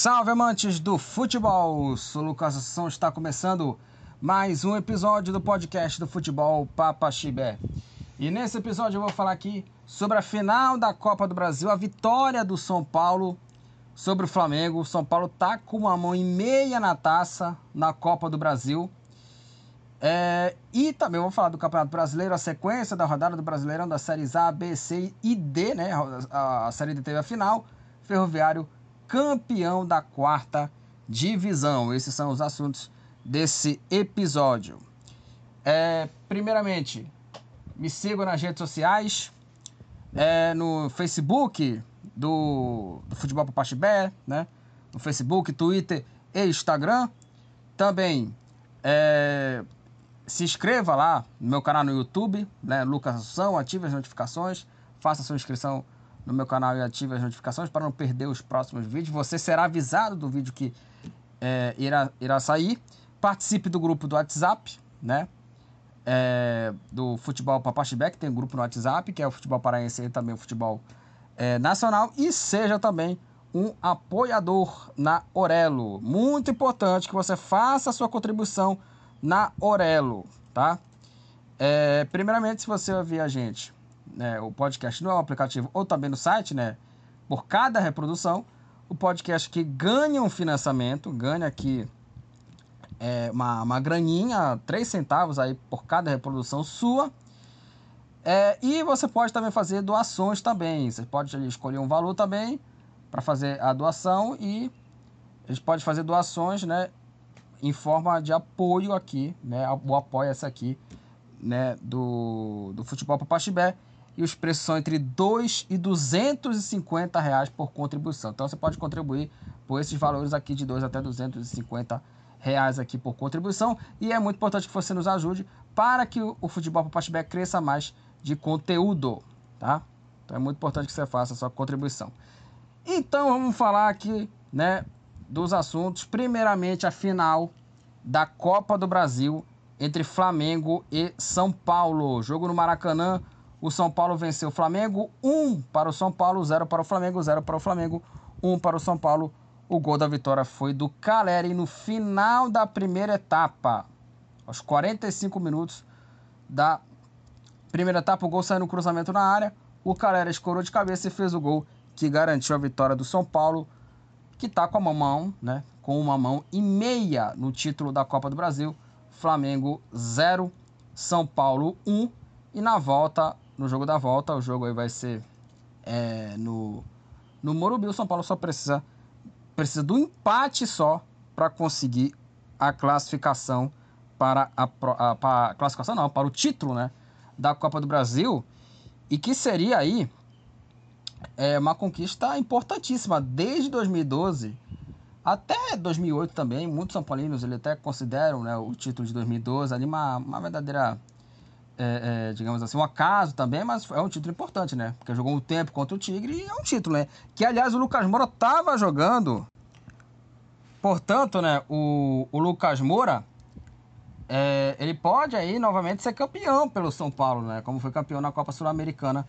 Salve, amantes do futebol! Sou Lucas Assunção, está começando mais um episódio do podcast do Futebol Papa Chibé. E nesse episódio eu vou falar aqui sobre a final da Copa do Brasil, a vitória do São Paulo sobre o Flamengo. O São Paulo está com uma mão e meia na taça na Copa do Brasil. E também vou falar do Campeonato Brasileiro, a sequência da rodada do Brasileirão, das séries A, B, C e D, né? A série D teve a final, Ferroviário campeão da quarta divisão. Esses são os assuntos desse episódio. Primeiramente, me sigam nas redes sociais, no Facebook do Futebol Papa Chibé, né? No Facebook, Twitter e Instagram. Também se inscreva lá no meu canal no YouTube, né? Lucas Assunção, ative as notificações, faça sua inscrição no meu canal e ative as notificações para não perder os próximos vídeos. Você será avisado do vídeo que irá sair. Participe do grupo do WhatsApp, né? Do Futebol Papa Chibé, que tem um grupo no WhatsApp, que é o futebol paraense e também o futebol nacional. E seja também um apoiador na Orelo. Muito importante que você faça a sua contribuição na Orelo, tá? Primeiramente, se você ouvir a gente, o podcast não é um aplicativo ou também no site, né? Por cada reprodução, o podcast que ganha um financiamento, ganha aqui uma graninha, 3 centavos aí por cada reprodução sua. E você pode também fazer doações também. Você pode escolher um valor também para fazer a doação e a gente pode fazer doações, né, em forma de apoio aqui, né? O apoia-se aqui, né, do Futebol Papa Chibé. E os preços são entre R$ 2 e R$ 250 reais por contribuição. Então você pode contribuir por esses valores aqui de R$ 2 até R$ 250 reais aqui por contribuição. E é muito importante que você nos ajude para que o Futebol Papa Chibé cresça mais de conteúdo, tá? Então é muito importante que você faça a sua contribuição. Então vamos falar aqui, né, dos assuntos. Primeiramente, a final da Copa do Brasil entre Flamengo e São Paulo. Jogo no Maracanã. O São Paulo venceu o Flamengo, 1 para o São Paulo, 0 para o Flamengo, 0 para o Flamengo, 1 para o São Paulo. O gol da vitória foi do Caleri no final da primeira etapa. Aos 45 minutos da primeira etapa, o gol saiu no cruzamento na área. O Caleri escorou de cabeça e fez o gol que garantiu a vitória do São Paulo, que está com uma mão e meia no título da Copa do Brasil. Flamengo 0, São Paulo 1. E na volta, no jogo da volta, o jogo aí vai ser no Morumbi. O São Paulo só precisa do empate só para conseguir a classificação para o título, né, da Copa do Brasil, e que seria aí uma conquista importantíssima desde 2012 até 2008 também. Muitos são paulinos eles até consideram, né, o título de 2012 ali uma verdadeira digamos assim, um acaso também, mas é um título importante, né? Porque jogou um tempo contra o Tigre e é um título, né? Que, aliás, o Lucas Moura estava jogando. Portanto, né, o Lucas Moura, ele pode aí novamente ser campeão pelo São Paulo, né? Como foi campeão na Copa Sul-Americana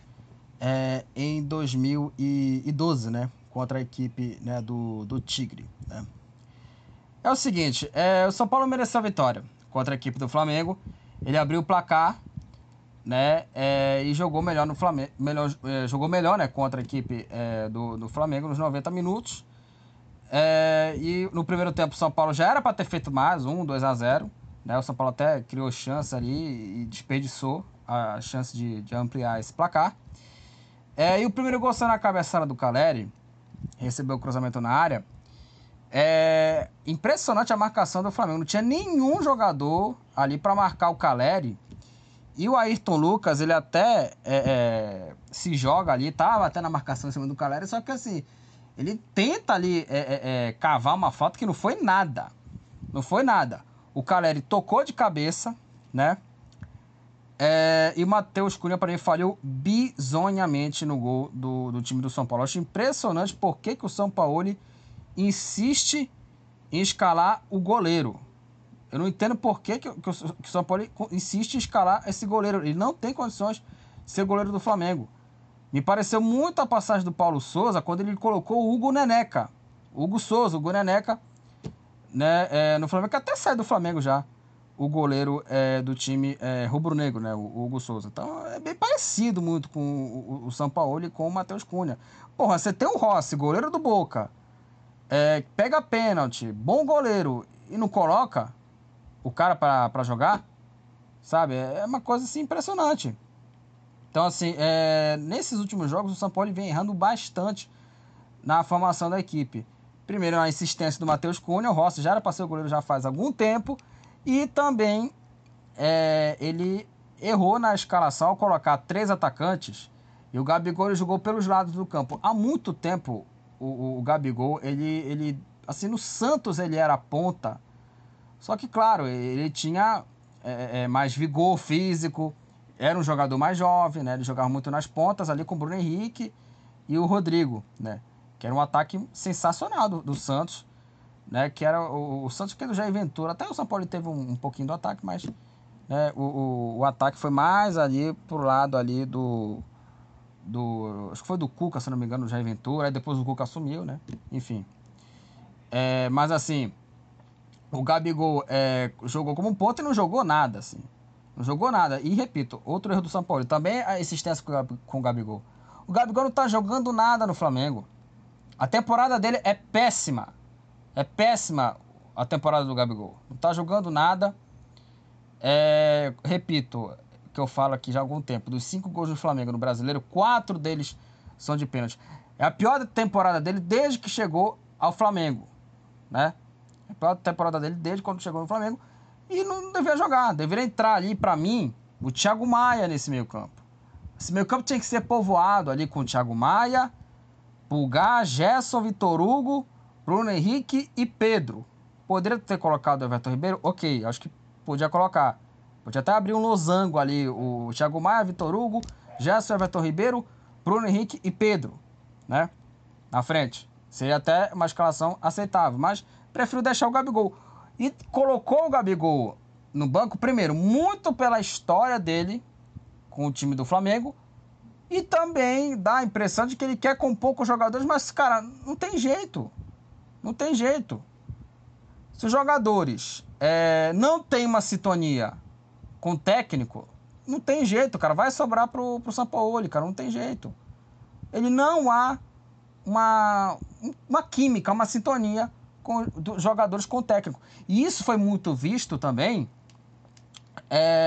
em 2012, né? Contra a equipe, né, do Tigre, né? É o seguinte, o São Paulo mereceu a vitória contra a equipe do Flamengo. Ele abriu o placar, né, e jogou melhor no Flamengo, jogou melhor, né, contra a equipe do Flamengo nos 90 minutos. E no primeiro tempo o São Paulo já era para ter feito mais, 2-0, né? O São Paulo até criou chance ali e desperdiçou a chance de ampliar esse placar. E o primeiro gol saiu na cabeçada do Caleri, recebeu o cruzamento na área. Impressionante a marcação do Flamengo, não tinha nenhum jogador ali para marcar o Caleri, e o Ayrton Lucas, ele até se joga ali, tava até na marcação em cima do Caleri, só que assim, ele tenta ali cavar uma falta que não foi nada, o Caleri tocou de cabeça, né, e o Matheus Cunha para mim falhou bizonhamente no gol do time do São Paulo. Eu acho impressionante porque que o Sampaoli insiste em escalar o goleiro. Eu não entendo por que o São Paulo insiste em escalar esse goleiro. Ele não tem condições de ser goleiro do Flamengo. Me pareceu muito a passagem do Paulo Souza quando ele colocou o Hugo Neneca. Hugo Souza, o Neneca, né, no Flamengo, que até sai do Flamengo já, o goleiro do time rubro-negro, né, o Hugo Souza. Então, é bem parecido muito com o Sampaoli e com o Matheus Cunha. Porra, você tem o Rossi, goleiro do Boca, pega pênalti, bom goleiro, e não coloca o cara pra jogar, sabe? É uma coisa, assim, impressionante. Então, assim, nesses últimos jogos, o Sampaoli vem errando bastante na formação da equipe. Primeiro, a insistência do Matheus Cunha, o Rossi já era pra ser o goleiro já faz algum tempo. E também ele errou na escalação ao colocar 3 atacantes, e o Gabigol ele jogou pelos lados do campo. Há muito tempo o Gabigol, ele assim, no Santos ele era ponta, só que claro, ele tinha mais vigor físico, era um jogador mais jovem, né? Ele jogava muito nas pontas ali com o Bruno Henrique e o Rodrigo, né? Que era um ataque sensacional do Santos. Né, que era o Santos, que era do Jair Ventura. Até o São Paulo teve um pouquinho do ataque, mas né, o ataque foi mais ali pro lado ali do acho que foi do Cuca, se não me engano, do Jair Ventura. Aí depois o Cuca assumiu, né? Enfim. Mas assim, o Gabigol jogou como um ponto e não jogou nada, assim. Não jogou nada. E repito, outro erro do São Paulo. Também a insistência com o Gabigol. O Gabigol não tá jogando nada no Flamengo. A temporada dele é péssima. É péssima a temporada do Gabigol. Não tá jogando nada. Repito, que eu falo aqui já há algum tempo. Dos 5 gols do Flamengo no Brasileiro, 4 deles são de pênalti. É a pior temporada dele desde que chegou ao Flamengo. Né? É a pior temporada dele desde quando chegou no Flamengo. E não deveria jogar. Deveria entrar ali, pra mim, o Thiago Maia nesse meio campo. Esse meio campo tinha que ser povoado ali com o Thiago Maia, Pulgar, Gerson, Vitor Hugo, Bruno Henrique e Pedro. Poderia ter colocado o Everton Ribeiro? Ok, acho que podia colocar. Podia até abrir um losango ali. O Thiago Maia, Vitor Hugo, Gerson, Everton Ribeiro, Bruno Henrique e Pedro. Né? Na frente. Seria até uma escalação aceitável. Mas prefiro deixar o Gabigol. E colocou o Gabigol no banco, primeiro, muito pela história dele com o time do Flamengo. E também dá a impressão de que ele quer compor com os jogadores. Mas, cara, não tem jeito. Não tem jeito. Se os jogadores não tem uma sintonia com o técnico, não tem jeito, cara. Vai sobrar pro Sampaoli, cara. Não tem jeito. Ele não há uma química, uma sintonia dos jogadores com o técnico. E isso foi muito visto também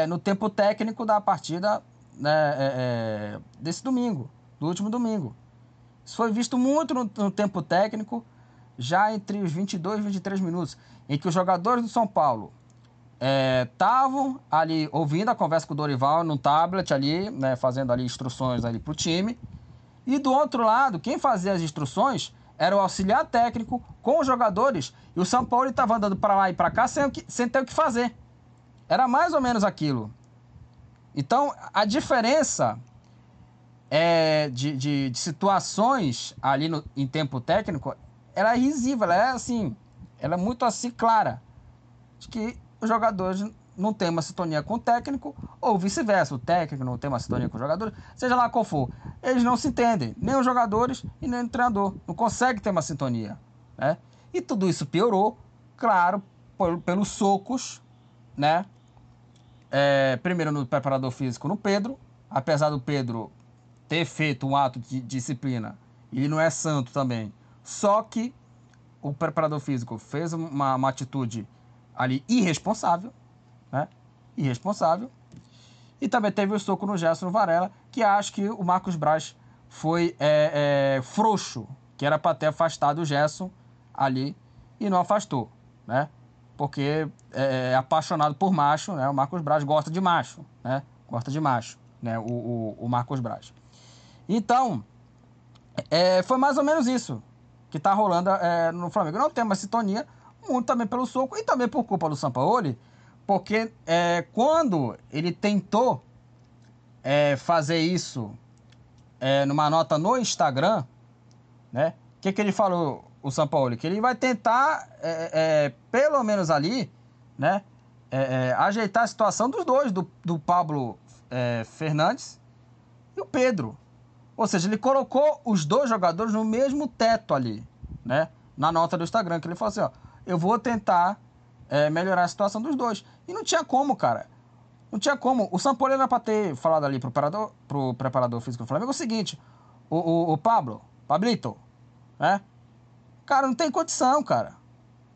no tempo técnico da partida desse domingo, do último domingo. Isso foi visto muito no tempo técnico, já entre os 22 e 23 minutos, em que os jogadores do São Paulo estavam ali ouvindo a conversa com o Dorival no tablet ali, né, fazendo ali instruções ali pro time, e do outro lado, quem fazia as instruções era o auxiliar técnico com os jogadores, e o São Paulo estava andando para lá e para cá sem ter o que fazer. Era mais ou menos aquilo. Então, a diferença de situações ali em tempo técnico, ela é risível, ela é assim, ela é muito assim clara, de que os jogadores não têm uma sintonia com o técnico, ou vice-versa, o técnico não tem uma sintonia com os jogadores, seja lá qual for, eles não se entendem, nem os jogadores e nem o treinador, não consegue ter uma sintonia, né? E tudo isso piorou, claro, pelos socos, né? Primeiro no preparador físico, no Pedro, apesar do Pedro ter feito um ato de disciplina, ele não é santo também. Só que o preparador físico fez uma atitude ali irresponsável, né? Irresponsável. E também teve o soco no Gerson Varela, que acho que o Marcos Braz foi frouxo, que era para ter afastado o Gerson ali e não afastou, né? Porque é apaixonado por macho, né? O Marcos Braz gosta de macho, né? Gosta de macho, né? O Marcos Braz. Então, foi mais ou menos isso que está rolando no Flamengo. Não tem uma sintonia, muito também pelo soco e também por culpa do Sampaoli, porque quando ele tentou fazer isso numa nota no Instagram, né, o que ele falou, o Sampaoli? Que ele vai tentar, pelo menos ali, né, ajeitar a situação dos dois, do Pablo Fernandes e o Pedro. Ou seja, ele colocou os dois jogadores no mesmo teto ali, né? na nota do Instagram, que ele falou assim, ó, eu vou tentar melhorar a situação dos dois. E não tinha como, cara. Não tinha como. O Sampaoli era pra ter falado ali pro preparador físico do Flamengo o seguinte, o Pablito, né? Cara, não tem condição, cara.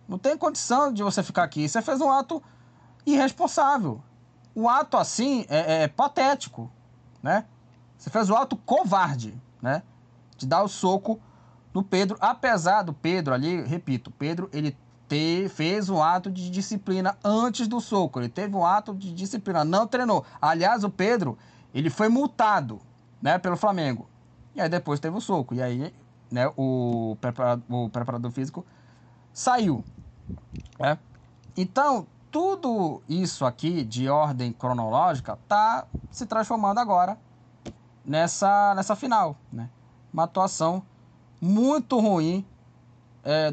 Não tem condição de você ficar aqui. Você fez um ato irresponsável. Um ato assim é patético, né? Você fez um ato covarde, né? De dar o soco no Pedro, apesar do Pedro ali, repito, Pedro, ele fez um ato de disciplina antes do soco. Ele teve um ato de disciplina, não treinou. Aliás, o Pedro, ele foi multado, né, pelo Flamengo. E aí depois teve o soco. E aí, né, o preparador físico saiu, né? Então, tudo isso aqui de ordem cronológica tá se transformando agora nessa final, né? Uma atuação muito ruim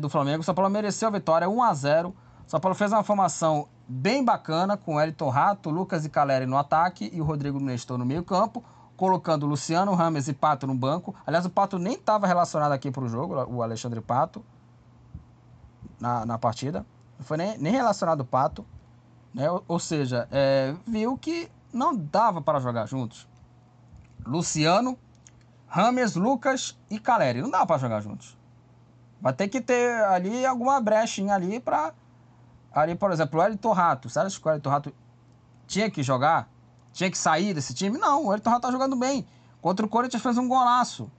do Flamengo. O São Paulo mereceu a vitória, 1-0. O São Paulo fez uma formação bem bacana, com Elton Rato, Lucas e Caleri no ataque e o Rodrigo Nestor no meio campo, colocando Luciano, Rames e Pato no banco. Aliás, o Pato nem estava relacionado aqui para o jogo, o Alexandre Pato, na partida. Não foi nem relacionado o Pato, né? Ou seja, viu que não dava para jogar juntos. Luciano, Rames, Lucas e Caleri, não dava para jogar juntos. Vai ter que ter ali alguma brechinha ali pra... Ali, por exemplo, o Elton Rato. Você acha que o Elton Rato tinha que jogar? Tinha que sair desse time? Não, o Elton Rato tá jogando bem. Contra o Corinthians fez um golaço.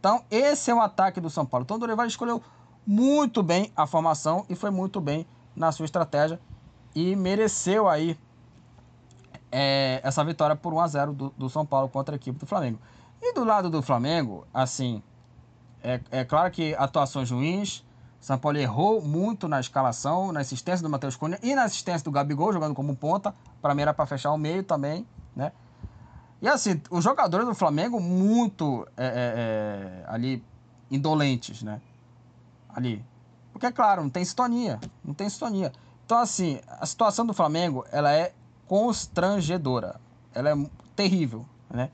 Então, esse é o ataque do São Paulo. Então, o Dorival escolheu muito bem a formação e foi muito bem na sua estratégia. E mereceu aí essa vitória por 1-0 do São Paulo contra a equipe do Flamengo. E do lado do Flamengo, assim... É claro que atuações ruins, o São Paulo errou muito na escalação, na assistência do Matheus Cunha e na assistência do Gabigol, jogando como ponta, para mim era para fechar o meio também, né? E assim, os jogadores do Flamengo muito ali indolentes, né? Ali, porque é claro, não tem sintonia. Então assim, a situação do Flamengo, ela é constrangedora, ela é terrível, né?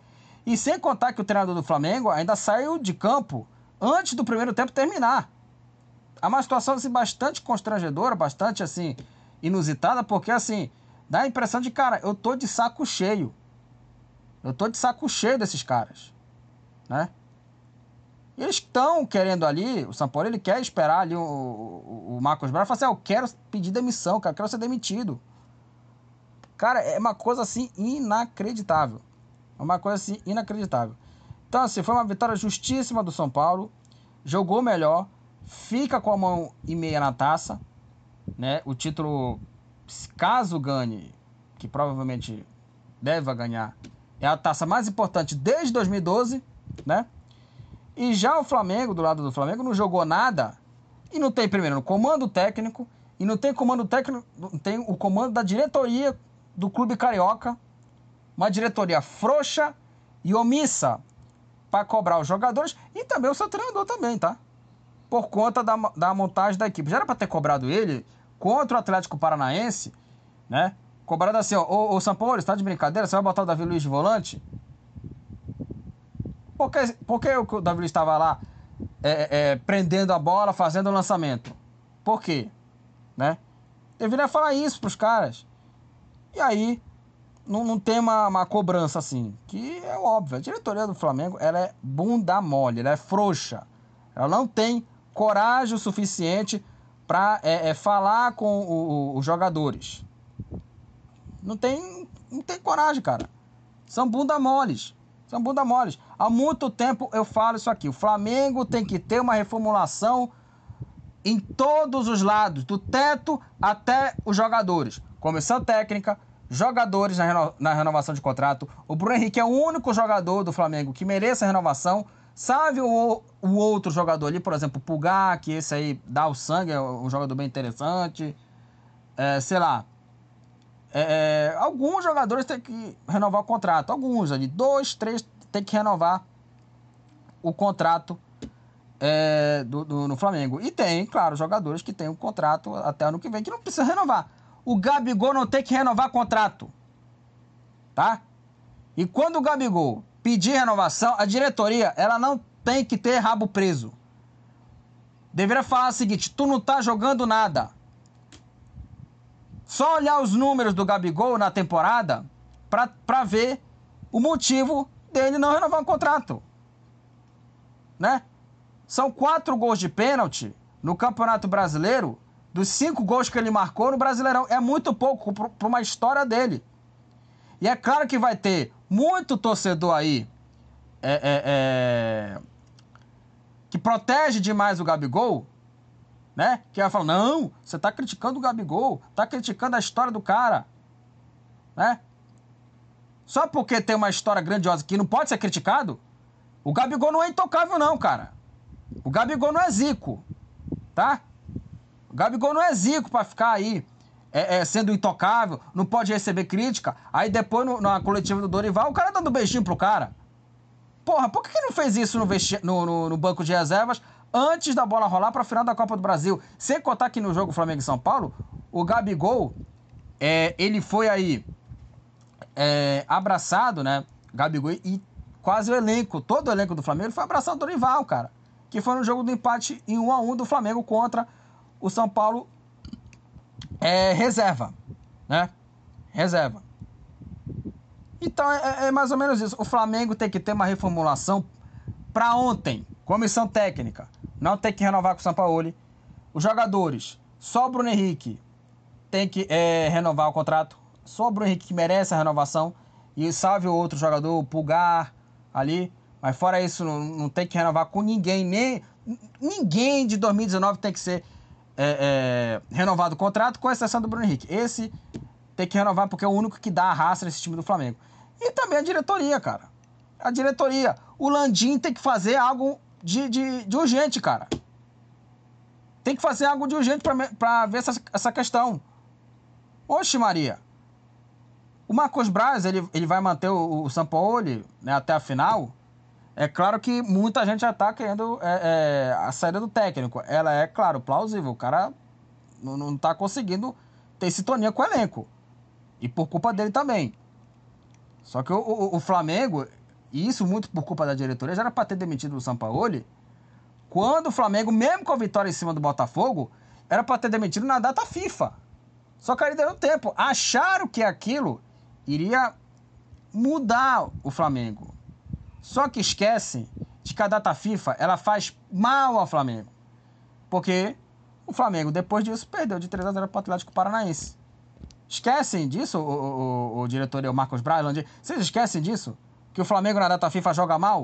E sem contar que o treinador do Flamengo ainda saiu de campo antes do primeiro tempo terminar. É uma situação assim, bastante constrangedora, bastante assim, inusitada, porque assim, dá a impressão de, cara, eu tô de saco cheio. Eu tô de saco cheio desses caras, né? E eles estão querendo ali, o Sampaoli, ele quer esperar ali o Marcos Braz e falar assim, eu quero pedir demissão, cara, eu quero ser demitido. Cara, é uma coisa assim inacreditável. É uma coisa assim inacreditável. Então, assim, foi uma vitória justíssima do São Paulo, jogou melhor, fica com a mão e meia na taça, né? O título, caso ganhe, que provavelmente deve ganhar, é a taça mais importante desde 2012, né? E já o Flamengo, do lado do Flamengo, não jogou nada e não tem, primeiro, comando técnico e não tem comando técnico, tem o comando da diretoria do clube carioca, uma diretoria frouxa e omissa, para cobrar os jogadores e também o seu treinador também, tá? Por conta da montagem da equipe. Já era para ter cobrado ele contra o Atlético Paranaense, né? Cobrado assim, ó, ô Sampaoli, você tá de brincadeira? Você vai botar o Davi Luiz de volante? Por que o Davi Luiz estava lá prendendo a bola, fazendo o lançamento? Por quê? Né? Deveria falar isso pros caras. E aí... Não tem uma cobrança assim, que é óbvio. A diretoria do Flamengo, ela é bunda mole, ela é frouxa. Ela não tem coragem o suficiente para falar com os jogadores. Não tem coragem, cara. São bunda moles. Há muito tempo eu falo isso aqui. O Flamengo tem que ter uma reformulação em todos os lados, do teto até os jogadores. Comissão técnica, jogadores na renovação de contrato. O Bruno Henrique é o único jogador do Flamengo que merece a renovação. Sabe o outro jogador ali, por exemplo, o Pulgar, que esse aí dá o sangue, é um jogador bem interessante. Sei lá. Alguns jogadores têm que renovar o contrato. Alguns ali, 2, 3, tem que renovar o contrato no Flamengo. E tem, claro, jogadores que têm um contrato até ano que vem, que não precisa renovar. O Gabigol não tem que renovar contrato, tá? E quando o Gabigol pedir renovação, a diretoria, ela não tem que ter rabo preso. Deveria falar o seguinte: tu não tá jogando nada. Só olhar os números do Gabigol na temporada pra ver o motivo dele não renovar um contrato, né? São 4 gols de pênalti no Campeonato Brasileiro, dos 5 gols que ele marcou no Brasileirão. É muito pouco pra uma história dele. E é claro que vai ter muito torcedor aí que protege demais o Gabigol, né? Que vai falar: não, você tá criticando o Gabigol, tá criticando a história do cara, né? Só porque tem uma história grandiosa que não pode ser criticado. O Gabigol não é intocável não, cara. O Gabigol não é Zico, tá? O Gabigol não é Zico pra ficar aí sendo intocável, não pode receber crítica. Aí depois, na coletiva do Dorival, o cara dando beijinho pro cara. Porra, por que não fez isso no banco de reservas antes da bola rolar pra final da Copa do Brasil? Sem contar que no jogo Flamengo e São Paulo, o Gabigol, ele foi aí abraçado, né? Gabigol e quase o elenco, todo o elenco do Flamengo foi abraçado do Dorival, cara. Que foi no jogo do empate em 1-1 do Flamengo contra o São Paulo reserva, né? Reserva. Então é mais ou menos isso. O Flamengo tem que ter uma reformulação para ontem. Comissão técnica. Não tem que renovar com o Sampaoli. Os jogadores. Só o Bruno Henrique tem que renovar o contrato. Só o Bruno Henrique que merece a renovação. E salve o outro jogador, o Pulgar ali. Mas fora isso, não tem que renovar com ninguém. Nem ninguém de 2019 tem que ser renovado o contrato, com exceção do Bruno Henrique. Esse tem que renovar porque é o único que dá a raça nesse time do Flamengo. E também a diretoria, cara. A diretoria. O Landim tem que fazer algo de urgente, cara. Tem que fazer algo de urgente pra ver essa questão. Oxe, Maria. O Marcos Braz, ele vai manter o Sampaoli, né, até a final. É claro que muita gente já tá querendo a saída do técnico. Ela é, claro, plausível. O cara não tá conseguindo ter sintonia com o elenco. E por culpa dele também. Só que o Flamengo, e isso muito por culpa da diretoria, já era pra ter demitido o Sampaoli. Quando o Flamengo, mesmo com a vitória em cima do Botafogo, era pra ter demitido na data FIFA. Só que aí deram tempo. Acharam que aquilo iria mudar o Flamengo. Só que esquecem de que a data FIFA, ela faz mal ao Flamengo. Porque o Flamengo, depois disso, perdeu de 3-0 para o Atlético Paranaense. Esquecem disso, o diretor, o Marcos Braz, Landim? Vocês esquecem disso? Que o Flamengo na data FIFA joga mal?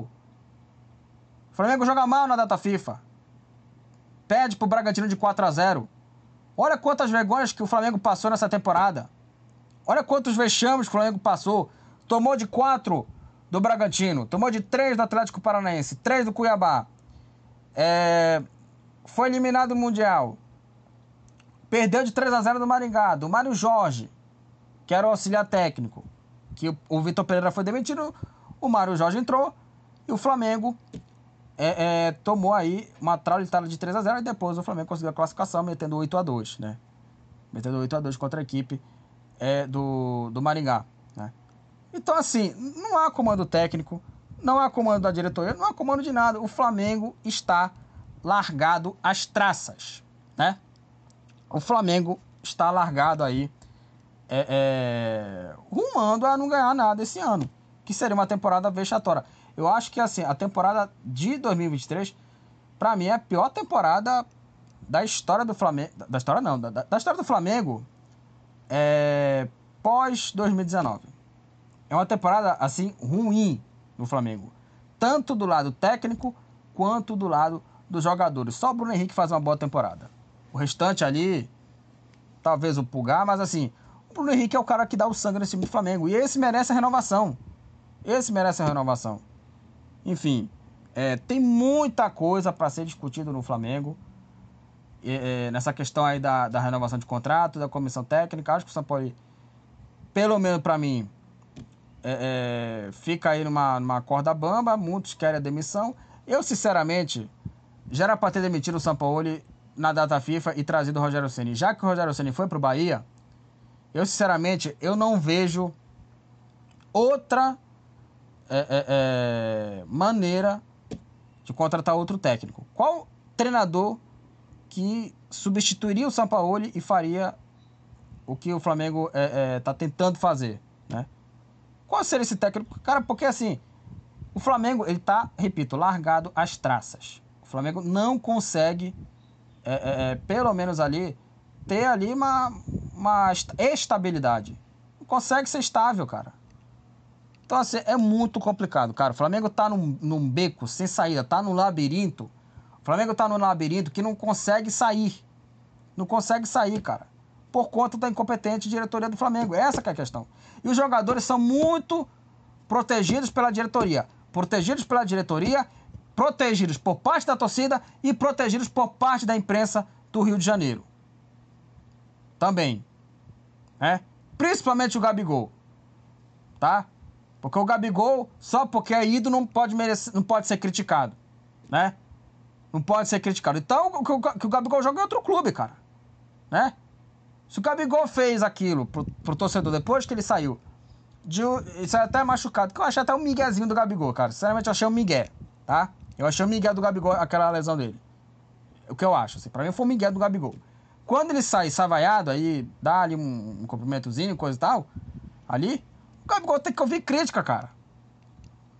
O Flamengo joga mal na data FIFA. Perde para o Bragantino de 4-0. Olha quantas vergonhas que o Flamengo passou nessa temporada. Olha quantos vexames que o Flamengo passou. Tomou de 4... do Bragantino, tomou de 3 do Atlético Paranaense, 3 do Cuiabá, foi eliminado do Mundial, perdeu de 3-0 do Maringá, do Mário Jorge, que era o auxiliar técnico, que o Vitor Pereira foi demitido, o Mário Jorge entrou, e o Flamengo tomou aí uma traulitada de 3-0, e depois o Flamengo conseguiu a classificação, metendo 8-2, né? Metendo 8-2 contra a equipe do Maringá, né? Então, assim, não há comando técnico, não há comando da diretoria, não há comando de nada. O Flamengo está largado às traças, né? O Flamengo está largado aí, rumando a não ganhar nada esse ano, que seria uma temporada vexatória. Eu acho que, assim, a temporada de 2023, pra mim, é a pior temporada da história do Flamengo... Da história, não. Da história do Flamengo pós-2019. É uma temporada, assim, ruim no Flamengo. Tanto do lado técnico, quanto do lado dos jogadores. Só o Bruno Henrique faz uma boa temporada. O restante ali, talvez o Pulgar, mas assim, o Bruno Henrique é o cara que dá o sangue nesse time do Flamengo. E esse merece a renovação. Esse merece a renovação. Enfim, tem muita coisa para ser discutido no Flamengo. Nessa questão aí da renovação de contrato, da comissão técnica. Acho que o Sampaoli, pelo menos para mim... fica aí numa corda bamba. Muitos querem a demissão. Eu, sinceramente, já era para ter demitido o Sampaoli na data FIFA e trazido o Rogério Ceni. Já que o Rogério Ceni foi pro Bahia, eu, sinceramente, eu não vejo outra maneira de contratar outro técnico. Qual treinador que substituiria o Sampaoli e faria o que o Flamengo está tentando fazer, né? Qual seria esse técnico? Cara, porque assim, o Flamengo, ele está, repito, largado às traças. O Flamengo não consegue, pelo menos ali, ter ali uma estabilidade. Não consegue ser estável, cara. Então, assim, é muito complicado, cara. O Flamengo está num beco sem saída, está num labirinto. O Flamengo está num labirinto que não consegue sair. Não consegue sair, cara. Por conta da incompetente diretoria do Flamengo. Essa que é a questão. E os jogadores são muito protegidos pela diretoria. Protegidos pela diretoria, protegidos por parte da torcida e protegidos por parte da imprensa do Rio de Janeiro. Também. É? Principalmente o Gabigol. Tá? Porque o Gabigol, só porque é ido, não pode ser criticado. Né? Não pode ser criticado. Então, o Gabigol joga em outro clube, cara. Né? Se o Gabigol fez aquilo pro torcedor depois que ele saiu, isso é até machucado, que eu achei até um miguezinho do Gabigol, cara. Sinceramente, eu achei um migué, tá? Eu achei um migué do Gabigol, aquela lesão dele. O que eu acho, assim, pra mim foi um migué do Gabigol. Quando ele sai savaiado, aí dá ali um cumprimentozinho, coisa e tal, ali, o Gabigol tem que ouvir crítica, cara.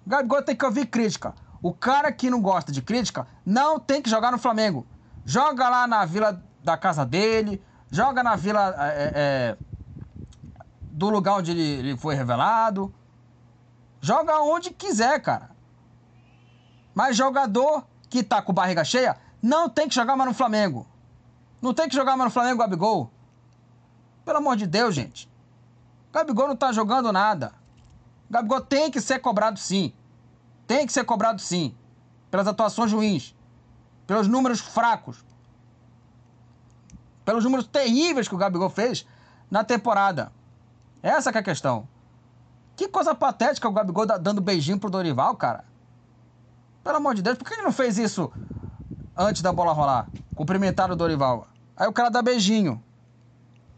O Gabigol tem que ouvir crítica. O cara que não gosta de crítica não tem que jogar no Flamengo. Joga lá na vila da casa dele, joga na vila do lugar onde ele foi revelado. Joga onde quiser, cara. Mas jogador que tá com barriga cheia não tem que jogar mais no Flamengo. Não tem que jogar mais no Flamengo, Gabigol. Pelo amor de Deus, gente. Gabigol não tá jogando nada. Gabigol tem que ser cobrado, sim. Tem que ser cobrado, sim. Pelas atuações ruins. Pelos números fracos. Pelos números terríveis que o Gabigol fez na temporada. Essa que é a questão. Que coisa patética o Gabigol dando beijinho pro Dorival, cara. Pelo amor de Deus, por que ele não fez isso antes da bola rolar? Cumprimentar o Dorival. Aí o cara dá beijinho.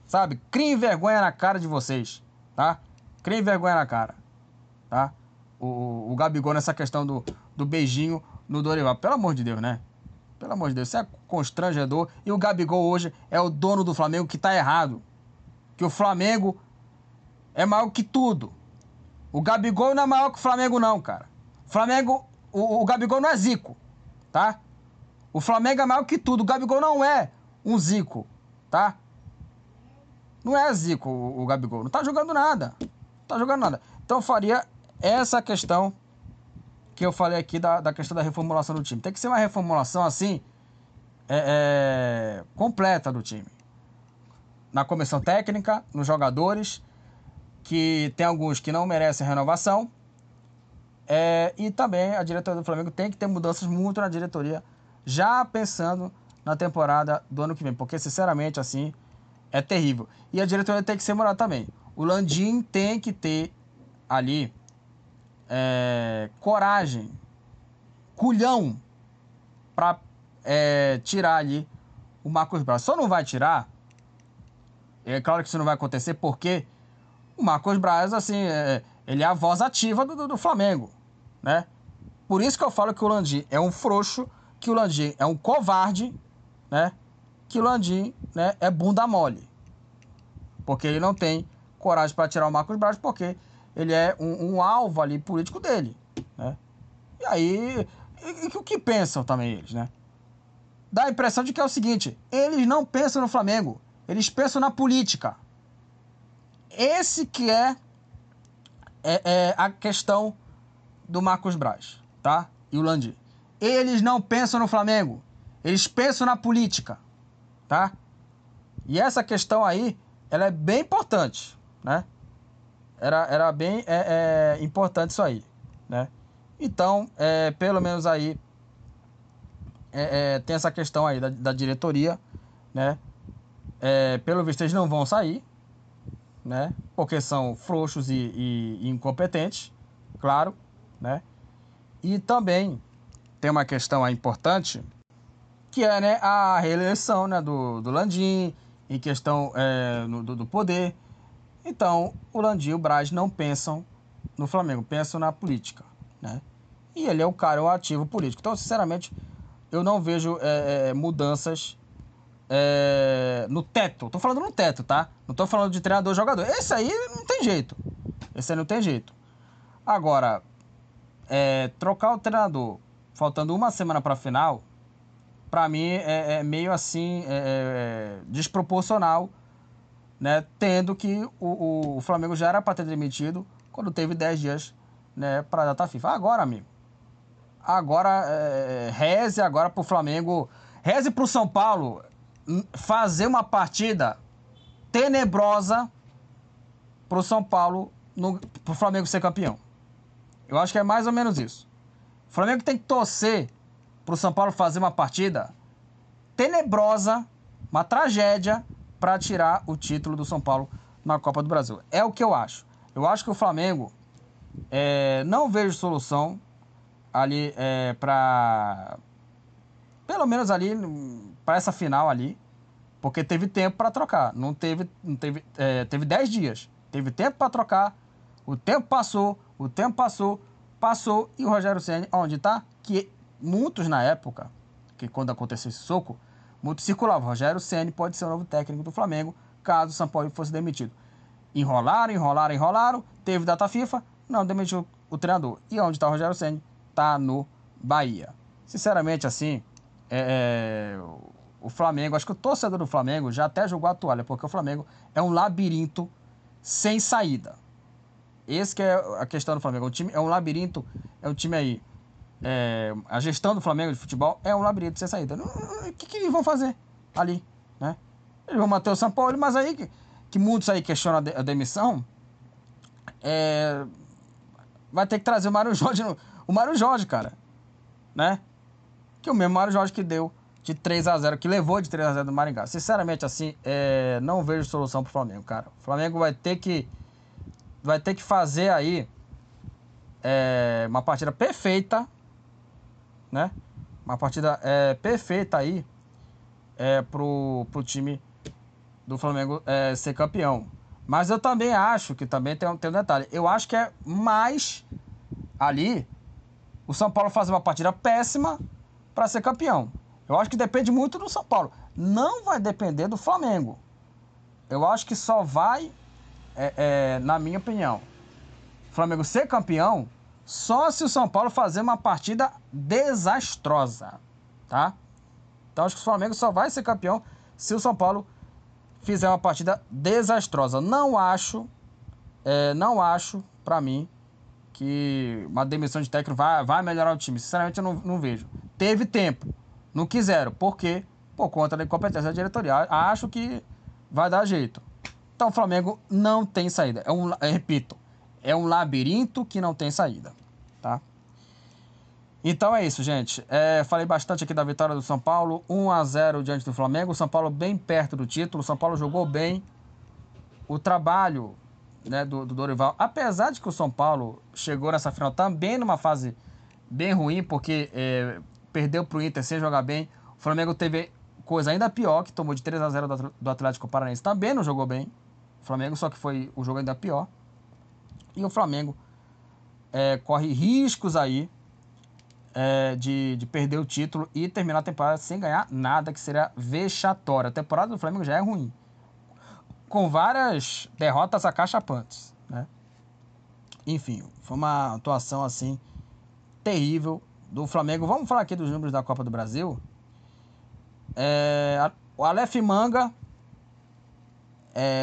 Sabe? Criem vergonha na cara de vocês, tá? Criem vergonha na cara, tá? O Gabigol nessa questão do beijinho no Dorival. Pelo amor de Deus, né? Pelo amor de Deus, isso é constrangedor. E o Gabigol hoje é o dono do Flamengo que tá errado. Que o Flamengo é maior que tudo. O Gabigol não é maior que o Flamengo não, cara. Flamengo, o Gabigol não é Zico, tá? O Flamengo é maior que tudo. O Gabigol não é um Zico, tá? Não é Zico o Gabigol. Não tá jogando nada. Não tá jogando nada. Então eu faria essa questão que eu falei aqui da questão da reformulação do time. Tem que ser uma reformulação assim completa do time. Na comissão técnica, nos jogadores, que tem alguns que não merecem renovação, e também a diretoria do Flamengo tem que ter mudanças muito na diretoria, já pensando na temporada do ano que vem, porque sinceramente assim é terrível. E a diretoria tem que ser moral também. O Landim tem que ter ali coragem, culhão pra tirar ali o Marcos Braz. Só não vai tirar, é claro que isso não vai acontecer, porque o Marcos Braz, assim, ele é a voz ativa do Flamengo, né? Por isso que eu falo que o Landim é um frouxo, que o Landim é um covarde, né? Que o Landim, né, é bunda mole, porque ele não tem coragem para tirar o Marcos Braz, porque ele é um alvo ali político dele, né? E aí, o que pensam também eles, né? Dá a impressão de que é o seguinte: eles não pensam no Flamengo, eles pensam na política. Esse que é a questão do Marcos Braz, tá? E o Landim. Eles não pensam no Flamengo, eles pensam na política, tá? E essa questão aí, ela é bem importante, né? Era bem importante isso aí, né? Então, pelo menos aí, tem essa questão aí da diretoria, né? Pelo visto, eles não vão sair, né? Porque são frouxos e incompetentes, claro, né? E também tem uma questão aí importante, que é, né, a reeleição, né, do Landim, em questão do poder. Então, o Landim e o Braz não pensam no Flamengo, pensam na política, né? E ele é um ativo político. Então, sinceramente, eu não vejo mudanças no teto. Tô falando no teto, tá? Não tô falando de treinador, jogador. Esse aí não tem jeito. Esse aí não tem jeito. Agora, trocar o treinador faltando uma semana pra final, pra mim é meio assim desproporcional, né? Tendo que o Flamengo já era pra ter demitido quando teve 10 dias, né, pra data FIFA. Agora, amigo, agora reze agora pro Flamengo, reze pro São Paulo fazer uma partida tenebrosa pro São Paulo, pro Flamengo ser campeão. Eu acho que é mais ou menos isso. O Flamengo tem que torcer pro São Paulo fazer uma partida tenebrosa, uma tragédia, pra tirar o título do São Paulo na Copa do Brasil. É o que eu acho. Eu acho que o Flamengo não vejo solução ali pra... Pelo menos ali, para essa final ali, porque teve tempo para trocar. Teve 10 dias. Teve tempo para trocar. O tempo passou. E o Rogério Ceni, onde tá? Que muitos na época, que quando aconteceu esse soco, muitos circulavam. Rogério Ceni pode ser o novo técnico do Flamengo, caso o Sampaoli fosse demitido. Enrolaram. Teve data FIFA, não demitiu o treinador. E onde tá o Rogério Ceni? Tá no Bahia. Sinceramente, assim... o Flamengo, acho que o torcedor do Flamengo já até jogou a toalha, porque o Flamengo é um labirinto sem saída. Esse que é a questão do Flamengo. O time é um labirinto, é um time aí. A gestão do Flamengo de futebol é um labirinto sem saída. O que eles vão fazer ali, né? Eles vão manter o Sampaoli, mas aí que muitos aí questionam a demissão, vai ter que trazer o Mário Jorge, cara, né? Que o mesmo Mário Jorge que deu de 3-0, que levou de 3-0 do Maringá. Sinceramente, assim, não vejo solução pro Flamengo, cara. O Flamengo vai ter que fazer aí uma partida perfeita, né? Uma partida perfeita aí pro time do Flamengo ser campeão. Mas eu também acho que também tem um detalhe. Eu acho que é mais ali o São Paulo fazer uma partida péssima para ser campeão. Eu acho que depende muito do São Paulo. Não vai depender do Flamengo. Eu acho que só vai, na minha opinião, o Flamengo ser campeão só se o São Paulo fazer uma partida desastrosa, tá? Então acho que o Flamengo só vai ser campeão se o São Paulo fizer uma partida desastrosa. Não acho, para mim, que uma demissão de técnico vai melhorar o time. Sinceramente, eu não vejo. Teve tempo. Não quiseram. Por quê? Por conta da incompetência da diretoria. Acho que vai dar jeito. Então, o Flamengo não tem saída. Repito, é um labirinto que não tem saída, tá? Então, é isso, gente. Falei bastante aqui da vitória do São Paulo. 1-0 diante do Flamengo. O São Paulo bem perto do título. O São Paulo jogou bem. O trabalho... né, do Dorival, apesar de que o São Paulo chegou nessa final também numa fase bem ruim, porque perdeu para o Inter sem jogar bem. O Flamengo teve coisa ainda pior, que tomou de 3-0 do Atlético Paranaense, também não jogou bem o Flamengo, só que foi o jogo ainda pior. E o Flamengo corre riscos aí de perder o título e terminar a temporada sem ganhar nada, que seria vexatório. A temporada do Flamengo já é ruim, com várias derrotas acachapantes, né? Enfim, foi uma atuação assim terrível do Flamengo. Vamos falar aqui dos números da Copa do Brasil. O Aleph Manga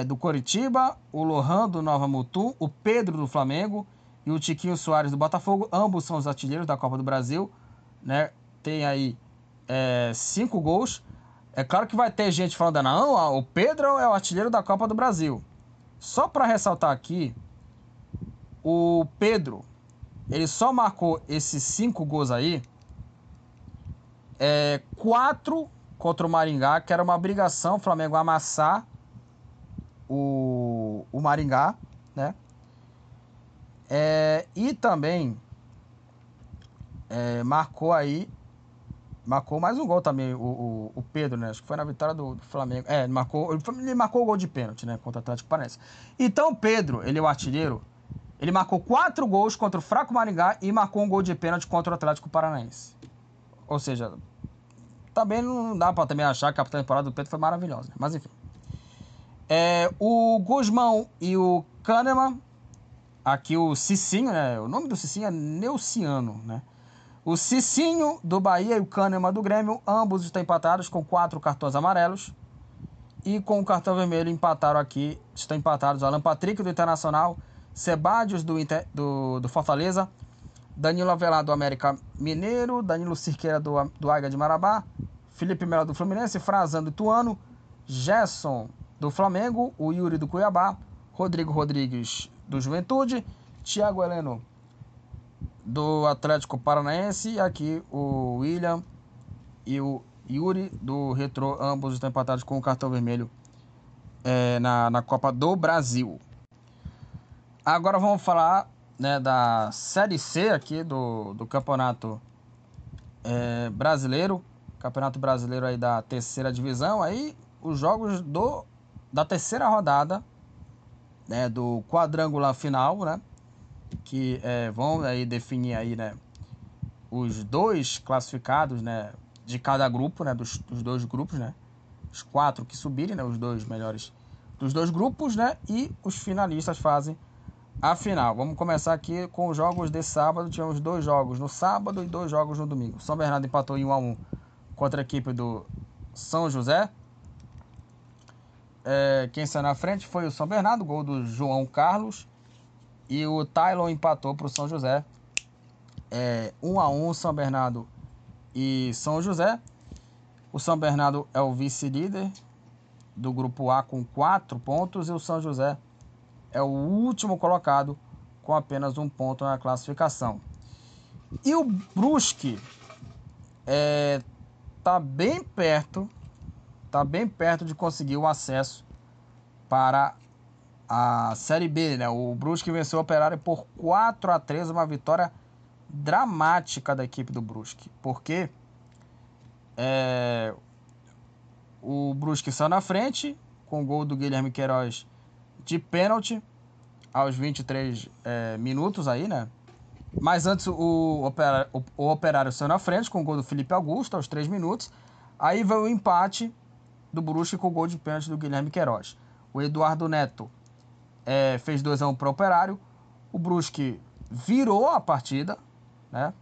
do Coritiba, o Lohan do Nova Mutum, o Pedro do Flamengo e o Tiquinho Soares do Botafogo. Ambos são os artilheiros da Copa do Brasil, né? Tem aí 5 gols. É claro que vai ter gente falando, não, o Pedro é o artilheiro da Copa do Brasil. Só para ressaltar aqui, o Pedro, ele só marcou esses 5 gols aí, 4 contra o Maringá, que era uma obrigação o Flamengo amassar o Maringá, né? E também marcou mais um gol também, o Pedro, né? Acho que foi na vitória do Flamengo. Ele marcou o gol de pênalti, né? Contra o Atlético Paranaense. Então, o Pedro, ele é o artilheiro. Ele marcou 4 gols contra o fraco Maringá e marcou um gol de pênalti contra o Atlético Paranaense. Ou seja, também não dá para também achar que a temporada do Pedro foi maravilhosa, né? Mas enfim. O Guzmão e o Kahneman, aqui o Cicinho, né? O nome do Cicinho é Neuciano, né? O Cicinho do Bahia e o Kahneman do Grêmio, ambos estão empatados com 4 cartões amarelos. E com o cartão vermelho empataram aqui, estão empatados Alan Patrick do Internacional, Sebadios do Fortaleza, Danilo Avelar do América Mineiro, Danilo Cirqueira do Águia de Marabá, Felipe Melo do Fluminense, Frazan do Ituano, Gerson do Flamengo, o Yuri do Cuiabá, Rodrigo Rodrigues do Juventude, Thiago Heleno do Atlético Paranaense, e aqui o William e o Yuri do Retrô, ambos estão empatados com o cartão vermelho na Copa do Brasil. Agora vamos falar, né, da Série C aqui do Campeonato Brasileiro. Campeonato Brasileiro aí da terceira divisão. Aí os jogos da terceira rodada, né, do quadrangular final, né, que vão aí definir aí, né, os 2 classificados, né, de cada grupo, né, dos 2 grupos, né, os 4 que subirem, né, os 2 melhores dos 2 grupos, né, e os finalistas fazem a final. Vamos começar aqui com os jogos de sábado. Tivemos 2 jogos no sábado e 2 jogos no domingo. São Bernardo empatou em 1-1 contra a equipe do São José. Quem saiu na frente foi o São Bernardo, gol do João Carlos, e o Tylon empatou para o São José. 1-1 São Bernardo e São José. O São Bernardo é o vice-líder do grupo A com 4 pontos, e o São José é o último colocado com apenas 1 ponto na classificação. E o Brusque tá bem perto, de conseguir o acesso para a Série B, né? O Brusque venceu o Operário por 4-3, uma vitória dramática da equipe do Brusque, porque o Brusque saiu na frente com o gol do Guilherme Queiroz de pênalti aos 23 minutos aí, né? Mas antes o Operário saiu na frente com o gol do Felipe Augusto aos 3 minutos. Aí veio o empate do Brusque com o gol de pênalti do Guilherme Queiroz. O Eduardo Neto fez 2-1 para o Operário. O Brusque virou a partida, né?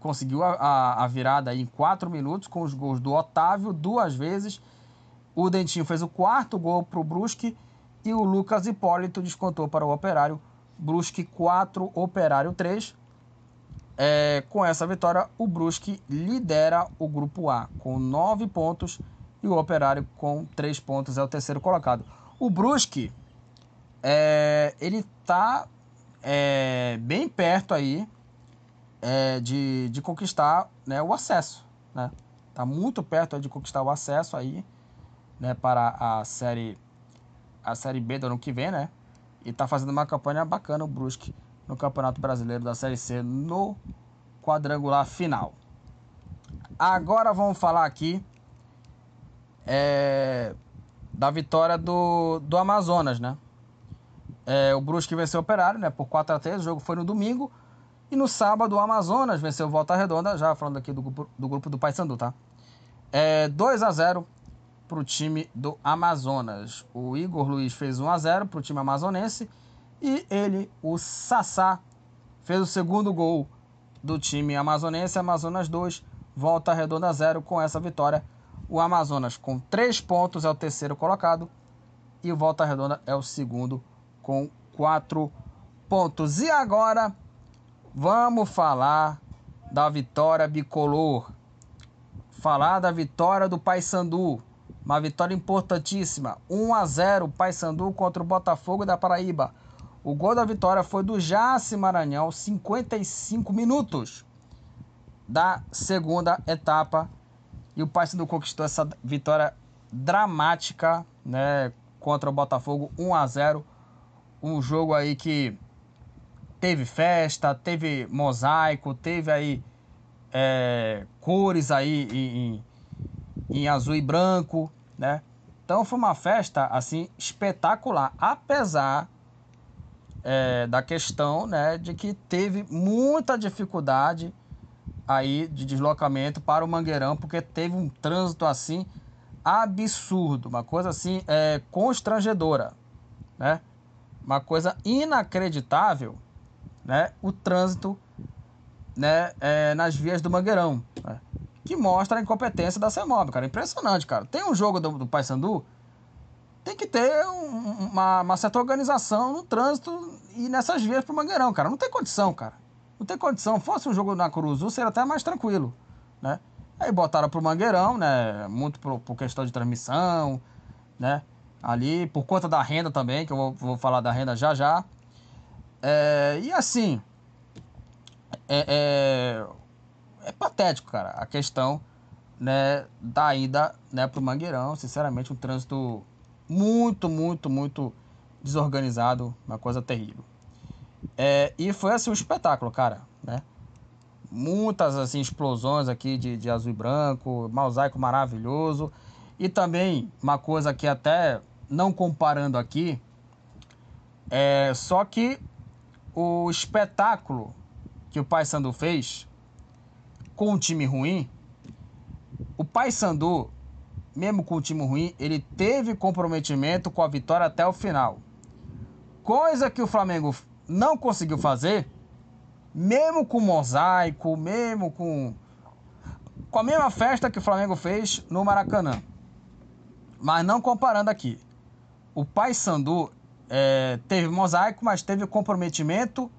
Conseguiu a virada aí em 4 minutos com os gols do Otávio 2 vezes. O Dentinho fez o 4º gol para o Brusque e o Lucas Hipólito descontou para o Operário. Brusque 4, Operário 3. Com essa vitória, o Brusque lidera o grupo A com 9 pontos e o Operário com 3 pontos é o terceiro colocado. O Brusque, ele está bem perto aí de conquistar, né, o acesso, né? Tá muito perto de conquistar o acesso aí, né, para a série B do ano que vem, né? E tá fazendo uma campanha bacana o Brusque no Campeonato Brasileiro da Série C no quadrangular final. Agora vamos falar aqui da vitória do Amazonas, né? O Brusque venceu o Operário, né, por 4-3, o jogo foi no domingo. E no sábado, o Amazonas venceu Volta Redonda, já falando aqui do grupo do Paysandu, tá? 2-0 para o time do Amazonas. O Igor Luiz fez 1-0 para o time amazonense e ele, o Sassá, fez o 2º gol do time amazonense. Amazonas 2, Volta Redonda 0. Com essa vitória, o Amazonas com 3 pontos é o terceiro colocado e o Volta Redonda é o 2º com 4 pontos. E agora vamos falar da vitória bicolor, falar da vitória do Paysandu, uma vitória importantíssima, 1-0 Paysandu contra o Botafogo da Paraíba. O gol da vitória foi do Jace Maranhão aos 55 minutos da segunda etapa e o Paysandu conquistou essa vitória dramática, né, contra o Botafogo, 1-0, um jogo aí que teve festa, teve mosaico, teve aí cores aí em azul e branco, né? Então foi uma festa, assim, espetacular, apesar da questão, né, de que teve muita dificuldade aí de deslocamento para o Mangueirão, porque teve um trânsito assim absurdo, uma coisa assim constrangedora, né? Uma coisa inacreditável, né? O trânsito, né, nas vias do Mangueirão, né? Que mostra a incompetência da CEMOB, cara. Impressionante, cara. Tem um jogo do Paysandu, tem que ter uma certa organização no trânsito e nessas vias pro Mangueirão, cara. Não tem condição, cara. Não tem condição. Fosse um jogo na Curuzu, seria até mais tranquilo, né? Aí botaram pro Mangueirão, né? Muito por questão de transmissão, né? Ali, por conta da renda também, que eu vou falar da renda já já. E assim, é patético, cara, a questão, né, da ida, né, pro Mangueirão. Sinceramente, um trânsito muito desorganizado, uma coisa terrível. E foi assim um espetáculo, cara, né? Muitas assim explosões aqui de azul e branco, mosaico maravilhoso. E também uma coisa que até não comparando aqui, só que o espetáculo que o Paysandu fez com um time ruim, o Paysandu, mesmo com o time ruim, ele teve comprometimento com a vitória até o final. Coisa que o Flamengo não conseguiu fazer, mesmo com o mosaico, mesmo com a mesma festa que o Flamengo fez no Maracanã. Mas não comparando aqui. O Paysandu teve mosaico, mas teve comprometimento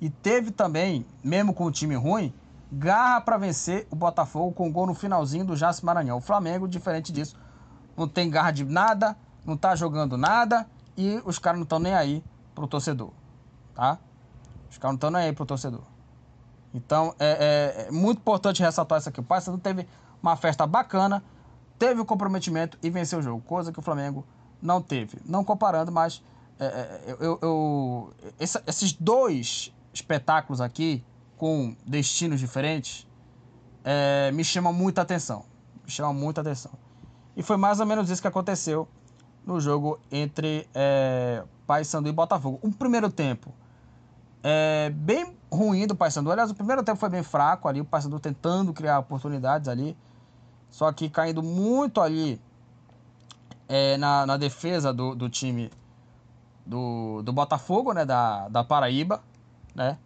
e teve também, mesmo com o time ruim, garra para vencer o Botafogo com um gol no finalzinho do Jace Maranhão. O Flamengo, diferente disso, não tem garra de nada, não tá jogando nada e os caras não estão nem aí pro torcedor, tá? Os caras não estão nem aí pro torcedor. Então, é muito importante ressaltar isso aqui. O Paysandu teve uma festa bacana, teve o comprometimento e venceu o jogo, coisa que o Flamengo não teve. Não comparando, mas esses dois espetáculos aqui, com destinos diferentes, me chama muita atenção. Me chama muita atenção. E foi mais ou menos isso que aconteceu no jogo entre Paysandu e Botafogo. Um primeiro tempo bem ruim do Paysandu. Aliás, o primeiro tempo foi bem fraco ali, o Paysandu tentando criar oportunidades ali, só que caindo muito ali na defesa do time do Botafogo, né, da Paraíba, né?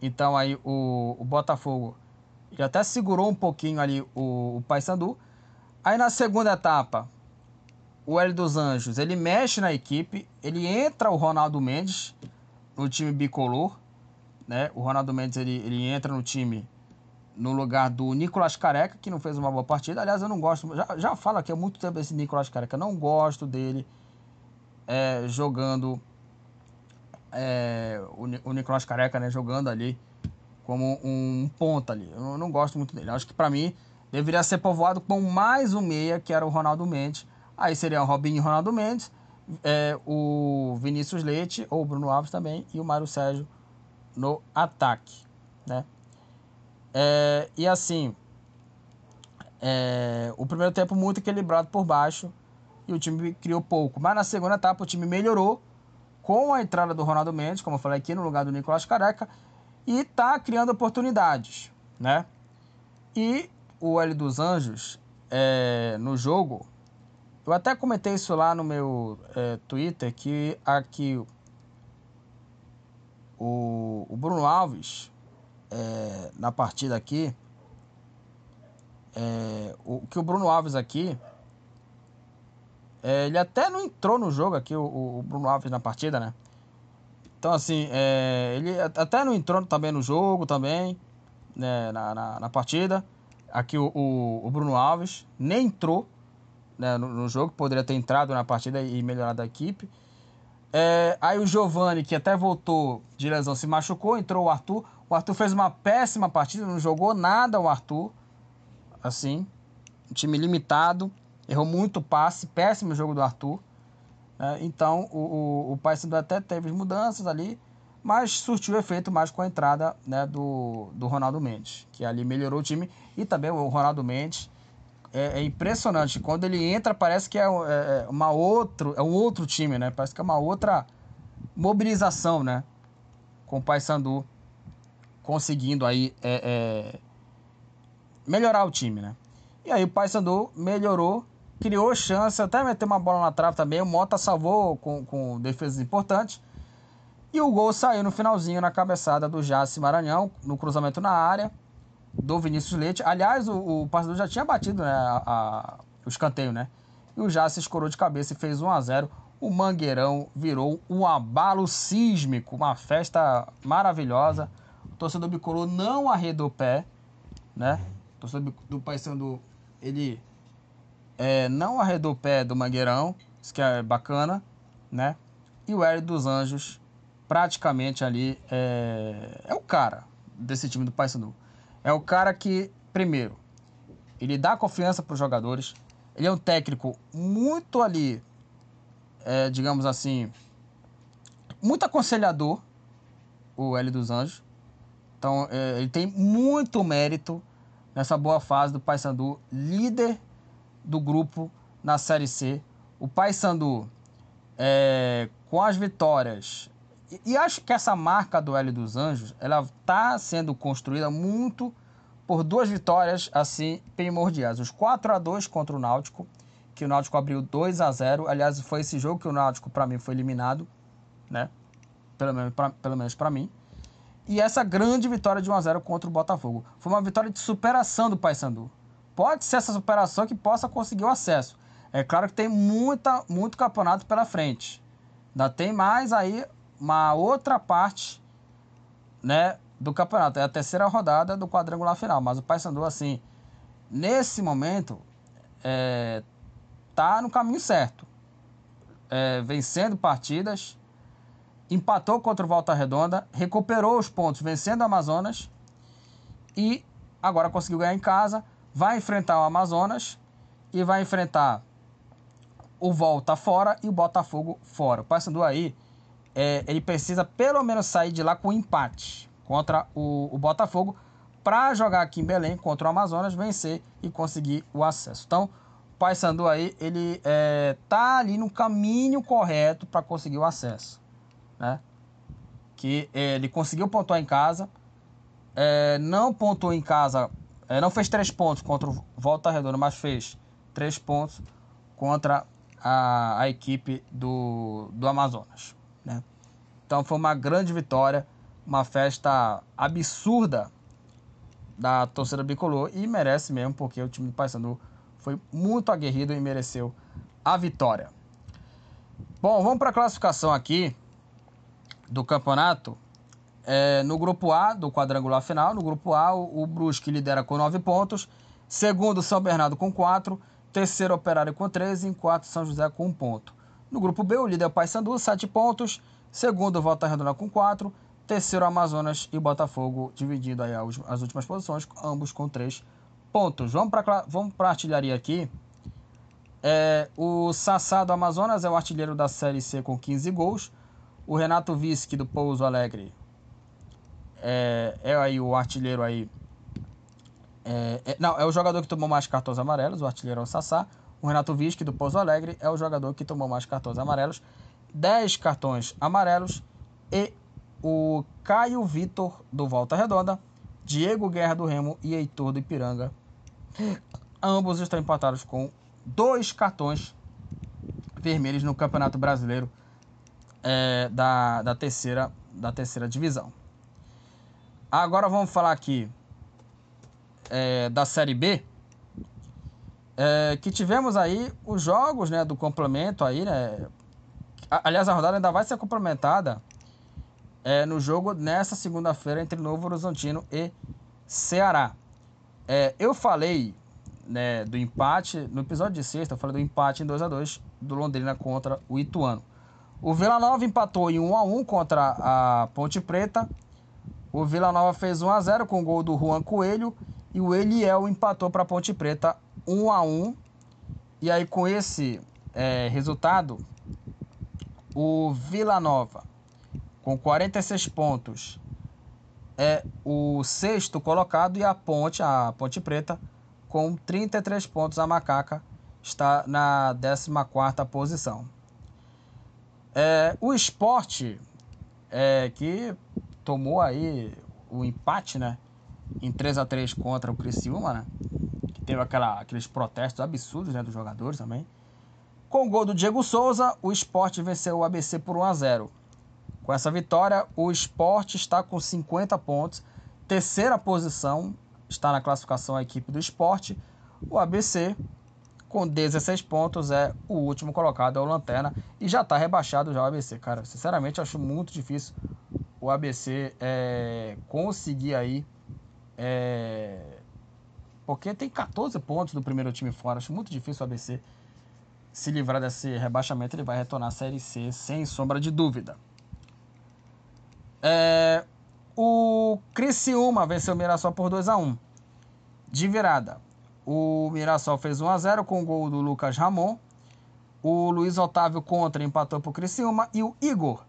Então aí o Botafogo já até segurou um pouquinho ali o Paysandu. Aí na segunda etapa, o Hélio dos Anjos, ele mexe na equipe, ele entra o Ronaldo Mendes no time bicolor, né? O Ronaldo Mendes ele entra no time no lugar do Nicolas Careca, que não fez uma boa partida. Aliás, eu não gosto, já falo aqui há muito tempo desse Nicolas Careca, eu não gosto dele jogando... o Nicolas Careca, né, jogando ali como um ponta ali. Eu não gosto muito dele. Eu acho que pra mim deveria ser povoado com mais um meia, que era o Ronaldo Mendes. Aí seria o Robinho e o Ronaldo Mendes, o Vinícius Leite ou o Bruno Alves também, e o Mário Sérgio no ataque, né? E assim, o primeiro tempo muito equilibrado por baixo e o time criou pouco. Mas na segunda etapa o time melhorou com a entrada do Ronaldo Mendes, como eu falei aqui, no lugar do Nicolas Careca, e tá criando oportunidades, né? E o Hélio dos Anjos, no jogo, eu até comentei isso lá no meu Twitter, que aqui o Bruno Alves, na partida aqui, que o Bruno Alves aqui, ele até não entrou no jogo aqui, o Bruno Alves na partida, né? Então, assim, ele até não entrou também no jogo, também, né, na partida. Aqui o Bruno Alves nem entrou, né, no jogo, poderia ter entrado na partida e melhorado a equipe. Aí o Giovani, que até voltou de lesão, se machucou, entrou o Arthur. O Arthur fez uma péssima partida, não jogou nada o Arthur. Assim, um time limitado. Errou muito passe, péssimo jogo do Arthur, né? Então o Paysandu até teve mudanças ali, mas surtiu efeito mais com a entrada, né, do Ronaldo Mendes, que ali melhorou o time. E também o Ronaldo Mendes é impressionante, quando ele entra parece que é um outro time, né? Parece que é uma outra mobilização, né? Com o Paysandu conseguindo aí melhorar o time, né? E aí o Paysandu melhorou, criou chance, até meteu uma bola na trave também, o Mota salvou com defesas importantes. E o gol saiu no finalzinho, na cabeçada do Jace Maranhão, no cruzamento na área do Vinícius Leite. Aliás, o Paysandu já tinha batido, né, o escanteio, né? E o Jace escorou de cabeça e fez 1-0. O Mangueirão virou um abalo sísmico, uma festa maravilhosa. O torcedor bicolor não arredou o pé, né? O torcedor do Paysandu, ele não arredou o pé do Mangueirão, isso que é bacana, né? E o Hélio dos Anjos praticamente ali é o cara desse time do Paysandu. É o cara que, primeiro, ele dá confiança para os jogadores. Ele é um técnico muito ali, digamos assim, muito aconselhador, o Hélio dos Anjos. Então, ele tem muito mérito nessa boa fase do Paysandu, líder do grupo na Série C. O Paysandu, com as vitórias... E acho que essa marca do Hélio dos Anjos, ela está sendo construída muito por duas vitórias, assim, primordiais. Os 4-2 contra o Náutico, que o Náutico abriu 2-0. Aliás, foi esse jogo que o Náutico, para mim, foi eliminado, né? Pelo menos para mim. E essa grande vitória de 1-0 contra o Botafogo. Foi uma vitória de superação do Paysandu. Pode ser essa superação que possa conseguir o acesso. É claro que tem muito campeonato pela frente. Ainda tem mais aí... uma outra parte, né, do campeonato. É a terceira rodada do quadrangular final. Mas o Paysandu, assim, nesse momento, tá no caminho certo. Vencendo partidas, empatou contra o Volta Redonda, recuperou os pontos vencendo o Amazonas e agora conseguiu ganhar em casa. Vai enfrentar o Amazonas e vai enfrentar o Volta fora e o Botafogo fora. O Paysandu aí... ele precisa pelo menos sair de lá com empate contra o Botafogo para jogar aqui em Belém contra o Amazonas, vencer e conseguir o acesso. Então, o Paysandu aí, ele tá ali no caminho correto para conseguir o acesso, né? Que ele conseguiu pontuar em casa, não pontuou em casa, não fez 3 pontos contra o Volta Redonda, mas fez 3 pontos contra a equipe do Amazonas, né? Então foi uma grande vitória, uma festa absurda da torcida bicolor e merece mesmo, porque o time do Paysandu foi muito aguerrido e mereceu a vitória. Bom, vamos para a classificação aqui do campeonato. No grupo A do quadrangular final, no grupo A o Brusque lidera com 9 pontos, segundo São Bernardo com 4, terceiro Operário com 13 e em quarto São José com 1 ponto. No grupo B, o líder é o Paysandu, 7 pontos. Segundo, o Volta Redonda com 4. Terceiro, Amazonas e Botafogo, dividindo aí as últimas posições, ambos com 3 pontos. Vamos para a artilharia aqui. O Sassá do Amazonas é o artilheiro da Série C com 15 gols. O Renato Visque do Pouso Alegre é aí o artilheiro aí. É o jogador que tomou mais cartões amarelos, o artilheiro é o Sassá. O Renato Visque, do Pouso Alegre, é o jogador que tomou mais cartões amarelos. 10 cartões amarelos. E o Caio Vitor, do Volta Redonda, Diego Guerra, do Remo e Heitor, do Ipiranga. Ambos estão empatados com 2 cartões vermelhos no Campeonato Brasileiro da terceira divisão. Agora vamos falar aqui da Série B. Que tivemos aí os jogos, né, do complemento aí, né? Aliás, a rodada ainda vai ser complementada no jogo nessa segunda-feira entre Novo Horizontino e Ceará. Eu falei, né, do empate no episódio de sexta, eu falei do empate em 2-2 do Londrina contra o Ituano. O Vila Nova empatou em 1-1 contra a Ponte Preta. O Vila Nova fez 1-0 com o gol do Juan Coelho e o Eliel empatou para a Ponte Preta 1-1, e aí com esse resultado, o Vila Nova, com 46 pontos, é o 6º colocado, e a Ponte Preta, com 33 pontos, a Macaca está na 14ª posição. O Sport, que tomou aí o empate, né, em 3x3 contra o Criciúma, né? Que teve aqueles protestos absurdos, né, dos jogadores também. Com o gol do Diego Souza, o Sport venceu o ABC por 1x0. Com essa vitória, o Sport está com 50 pontos. Terceira posição está na classificação a equipe do Sport. O ABC, com 16 pontos, é o último colocado, é o Lanterna. E já está rebaixado já o ABC, cara. Sinceramente, acho muito difícil o ABC conseguir aí... porque tem 14 pontos do primeiro time fora. Acho muito difícil o ABC se livrar desse rebaixamento. Ele vai retornar à Série C, sem sombra de dúvida. O Criciúma venceu o Mirassol por 2x1. De virada, o Mirassol fez 1x0 com o gol do Lucas Ramon. O Luiz Otávio contra empatou para o Criciúma. E o Igor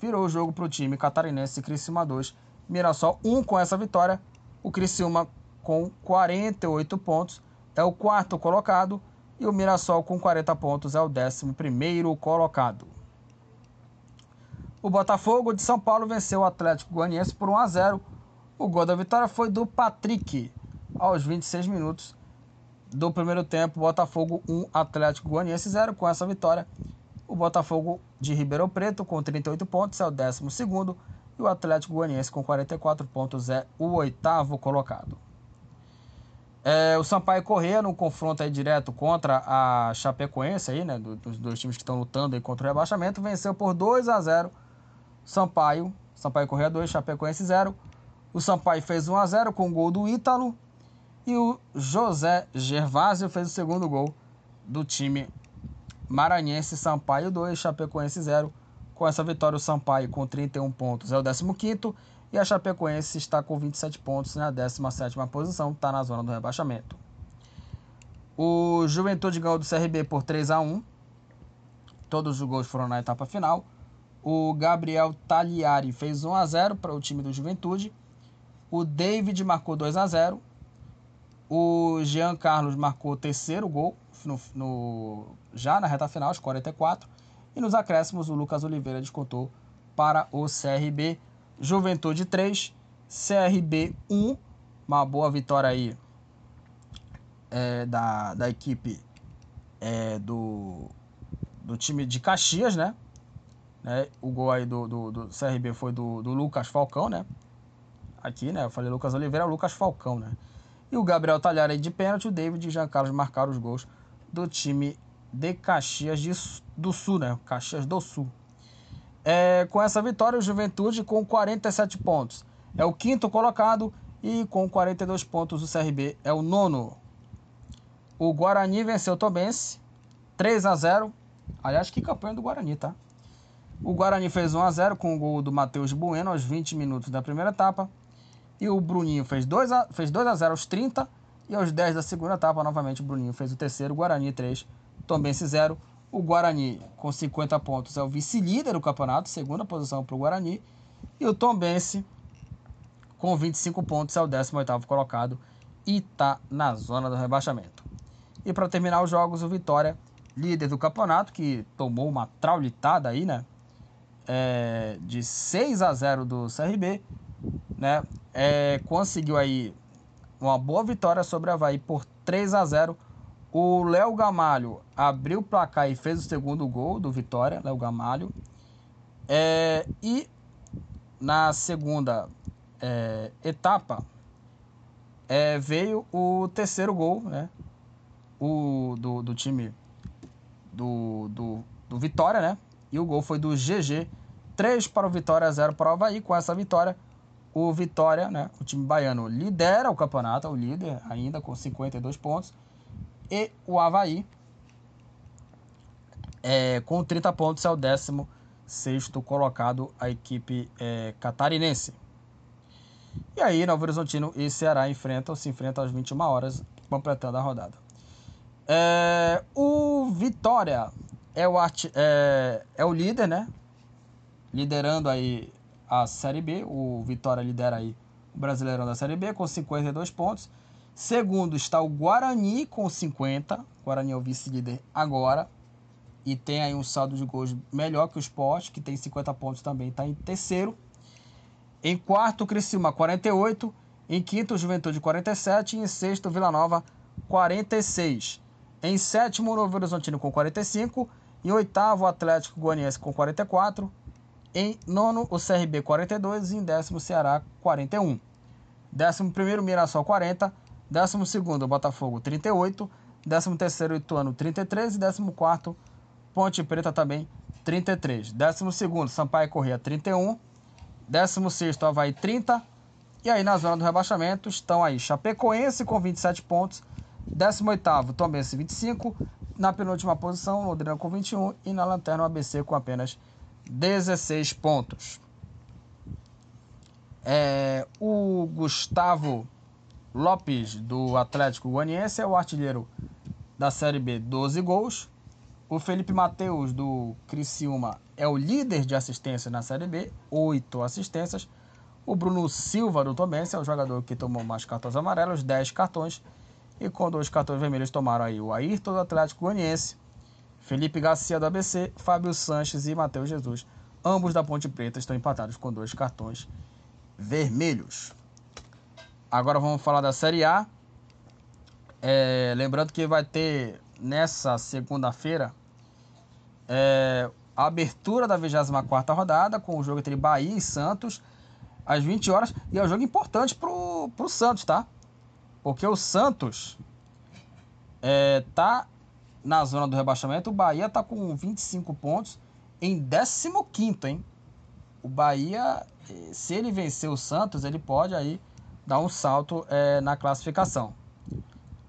virou o jogo para o time catarinense. Criciúma 2, Mirassol 1 com essa vitória. O Criciúma com 48 pontos é o quarto colocado. E o Mirassol com 40 pontos é o 11º colocado. O Botafogo de São Paulo venceu o Atlético Goianiense por 1x0. O gol da vitória foi do Patrick. Aos 26 minutos do primeiro tempo, Botafogo 1, Atlético Goianiense 0. Com essa vitória, o Botafogo de Ribeirão Preto com 38 pontos é o 12º. E o Atlético Goianiense com 44 pontos é o 8º colocado. O Sampaio Corrêa, num confronto aí direto contra a Chapecoense, aí, né, dos dois times que estão lutando aí contra o rebaixamento, venceu por 2x0. Sampaio Corrêa 2, Chapecoense 0. O Sampaio fez 1x0 com o gol do Ítalo. E o José Gervásio fez o segundo gol do time maranhense. Sampaio 2, Chapecoense 0. Com essa vitória, o Sampaio com 31 pontos é o 15º. E a Chapecoense está com 27 pontos na 17ª posição, está na zona do rebaixamento. O Juventude ganhou do CRB por 3x1. Todos os gols foram na etapa final. O Gabriel Tagliari fez 1x0 para o time do Juventude. O David marcou 2x0. O Jean Carlos marcou o terceiro gol, já na reta final, aos 44. E nos acréscimos, o Lucas Oliveira descontou para o CRB. Juventude 3, CRB 1, uma boa vitória aí da equipe do time de Caxias, né? O gol aí do CRB foi do Lucas Falcão, né? Aqui, né? Eu falei Lucas Oliveira, é o Lucas Falcão, né? E o Gabriel Talhari de pênalti, o David e o Jean Carlos marcaram os gols do time de Caxias do Sul, né? Caxias do Sul. Com essa vitória, o Juventude com 47 pontos é o 5º colocado e com 42 pontos o CRB é o 9º. O Guarani venceu o Tombense 3x0. Aliás, que campanha do Guarani, tá? O Guarani fez 1x0 com o gol do Matheus Bueno aos 20 minutos da primeira etapa. E o Bruninho fez 2x0 aos 30 e aos 10 da segunda etapa. Novamente o Bruninho fez o terceiro. Guarani 3, Tombense 0. O Guarani, com 50 pontos, é o vice-líder do campeonato, segunda posição para o Guarani. E o Tombense, com 25 pontos, é o 18º colocado e está na zona do rebaixamento. E para terminar os jogos, o Vitória, líder do campeonato, que tomou uma traulitada aí, né? De 6x0 do CRB, né? Conseguiu aí uma boa vitória sobre o Avaí por 3x0. O Léo Gamalho abriu o placar e fez o segundo gol do Vitória, Léo Gamalho. E na segunda etapa veio o terceiro gol, né? Do time do Vitória, né? E o gol foi do GG. 3 para o Vitória, 0 para o Avaí. Com essa vitória, o Vitória, né? O time baiano lidera o campeonato, é o líder ainda com 52 pontos. E o Avaí, com 30 pontos, é o 16º colocado, a equipe catarinense. E aí, Novo Horizontino e Ceará se enfrentam às 21 horas, completando a rodada. O Vitória é o líder, né? Liderando aí a Série B. O Vitória lidera aí o Brasileirão da Série B com 52 pontos. Segundo está o Guarani com 50. O Guarani é o vice-líder agora. E tem aí um saldo de gols melhor que o Sport, que tem 50 pontos também. Está em terceiro. Em quarto, o Criciúma, 48. Em quinto, Juventude, 47. Em sexto, Vila Nova, 46. Em sétimo, Novo Horizontino com 45. Em oitavo, Atlético Goianiense com 44. Em nono, o CRB, 42. E em décimo, Ceará, 41. Décimo primeiro, Mirassol, 40. Décimo segundo, Botafogo, 38. Décimo terceiro, Ituano, 33. E décimo quarto, Ponte Preta também, 33. Décimo segundo, Sampaio Corrêa, 31. Décimo sexto, Avaí, 30. E aí, na zona do rebaixamento, estão aí Chapecoense com 27 pontos. 18º, Tombense, 25. Na penúltima posição, Londrina com 21. E na lanterna, o ABC com apenas 16 pontos. O Gustavo Lopes, do Atlético Goianiense, é o artilheiro da Série B, 12 gols. O Felipe Matheus, do Criciúma, é o líder de assistência na Série B, 8 assistências. O Bruno Silva, do Tombense, é o jogador que tomou mais cartões amarelos, 10 cartões. E com 2 cartões vermelhos tomaram aí o Ayrton, do Atlético Goianiense, Felipe Garcia, do ABC, Fábio Sanches e Matheus Jesus, ambos da Ponte Preta, estão empatados com 2 cartões vermelhos. Agora vamos falar da Série A. Lembrando que vai ter, nessa segunda-feira, a abertura da 24ª rodada, com o jogo entre Bahia e Santos, às 20 horas, e é um jogo importante para o Santos, tá? Porque o Santos tá na zona do rebaixamento. O Bahia tá com 25 pontos em 15º, hein? O Bahia, se ele vencer o Santos, ele pode aí dar um salto na classificação.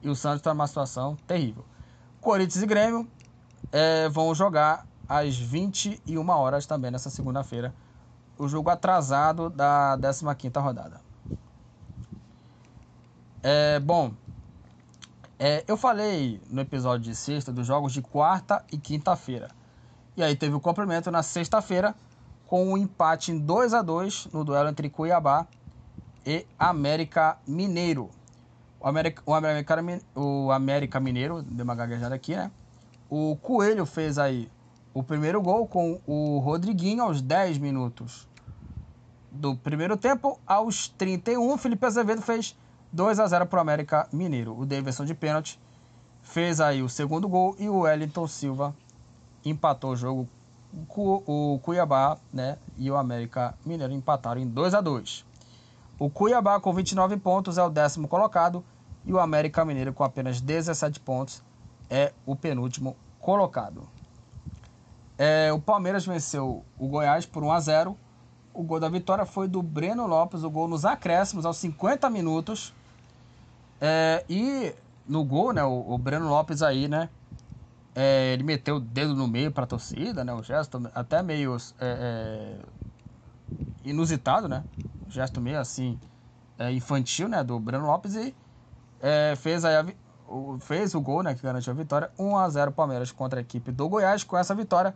E o Santos tá numa situação terrível. Corinthians e Grêmio vão jogar às 21 horas também nessa segunda-feira. O jogo atrasado da 15ª rodada. Eu falei no episódio de sexta dos jogos de quarta e quinta-feira. E aí teve o complemento na sexta-feira com um empate em 2-2 no duelo entre Cuiabá e América Mineiro. O América Mineiro, deu uma gaguejada aqui, né? O Coelho fez aí o primeiro gol com o Rodriguinho aos 10 minutos do primeiro tempo. Aos 31, Felipe Azevedo fez 2-0 para o América Mineiro. O Davidson, de pênalti, fez aí o segundo gol e o Wellington Silva empatou o jogo. O Cuiabá, né, e o América Mineiro empataram em 2-2. O Cuiabá, com 29 pontos, é o 10º colocado, e o América Mineiro, com apenas 17 pontos, é o penúltimo colocado. O Palmeiras venceu o Goiás por 1-0. O gol da vitória foi do Breno Lopes, o gol nos acréscimos, aos 50 minutos. E no gol, né, o Breno Lopes aí, né, ele meteu o dedo no meio para a torcida, né, um gesto até meio inusitado, né, um gesto meio assim infantil, né, do Breno Lopes, e fez o gol, né, que garantiu a vitória. 1-0 Palmeiras contra a equipe do Goiás. Com essa vitória,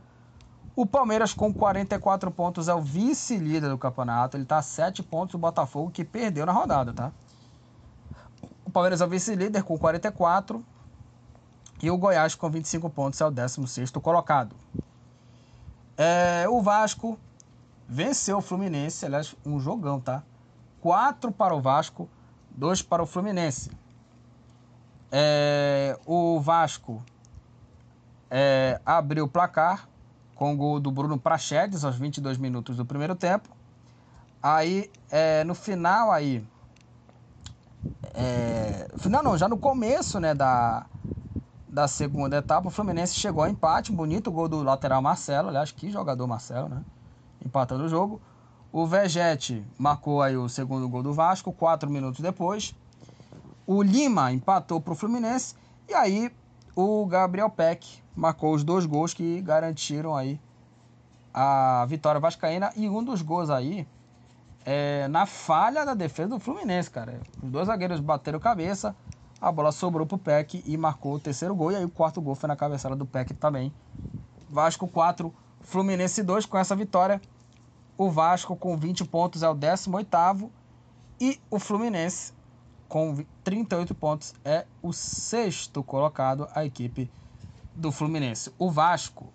o Palmeiras, com 44 pontos, é o vice-líder do campeonato. Ele está a 7 pontos do Botafogo, que perdeu na rodada, tá? O Palmeiras é o vice-líder com 44, e o Goiás, com 25 pontos, é o 16º colocado. O Vasco venceu o Fluminense, aliás, um jogão, tá? 4 para o Vasco, 2 para o Fluminense. O Vasco abriu o placar com o gol do Bruno Praxedes aos 22 minutos do primeiro tempo. Aí, no final aí... final não, já no começo, né, da segunda etapa, o Fluminense chegou ao empate. Um bonito gol do lateral Marcelo. Aliás, que jogador Marcelo, né? Empatando o jogo. O Vegete marcou aí o segundo gol do Vasco, 4 minutos depois. O Lima empatou para o Fluminense. E aí, o Gabriel Peck marcou os 2 gols que garantiram aí a vitória vascaína. E um dos gols aí na falha da defesa do Fluminense, cara. Os 2 zagueiros bateram cabeça, a bola sobrou pro Peck e marcou o terceiro gol. E aí o quarto gol foi na cabeçada do Peck também. Vasco 4, Fluminense 2. Com essa vitória, o Vasco, com 20 pontos, é o 18º. E o Fluminense, com 38 pontos, é o 6º colocado, a equipe do Fluminense. O Vasco,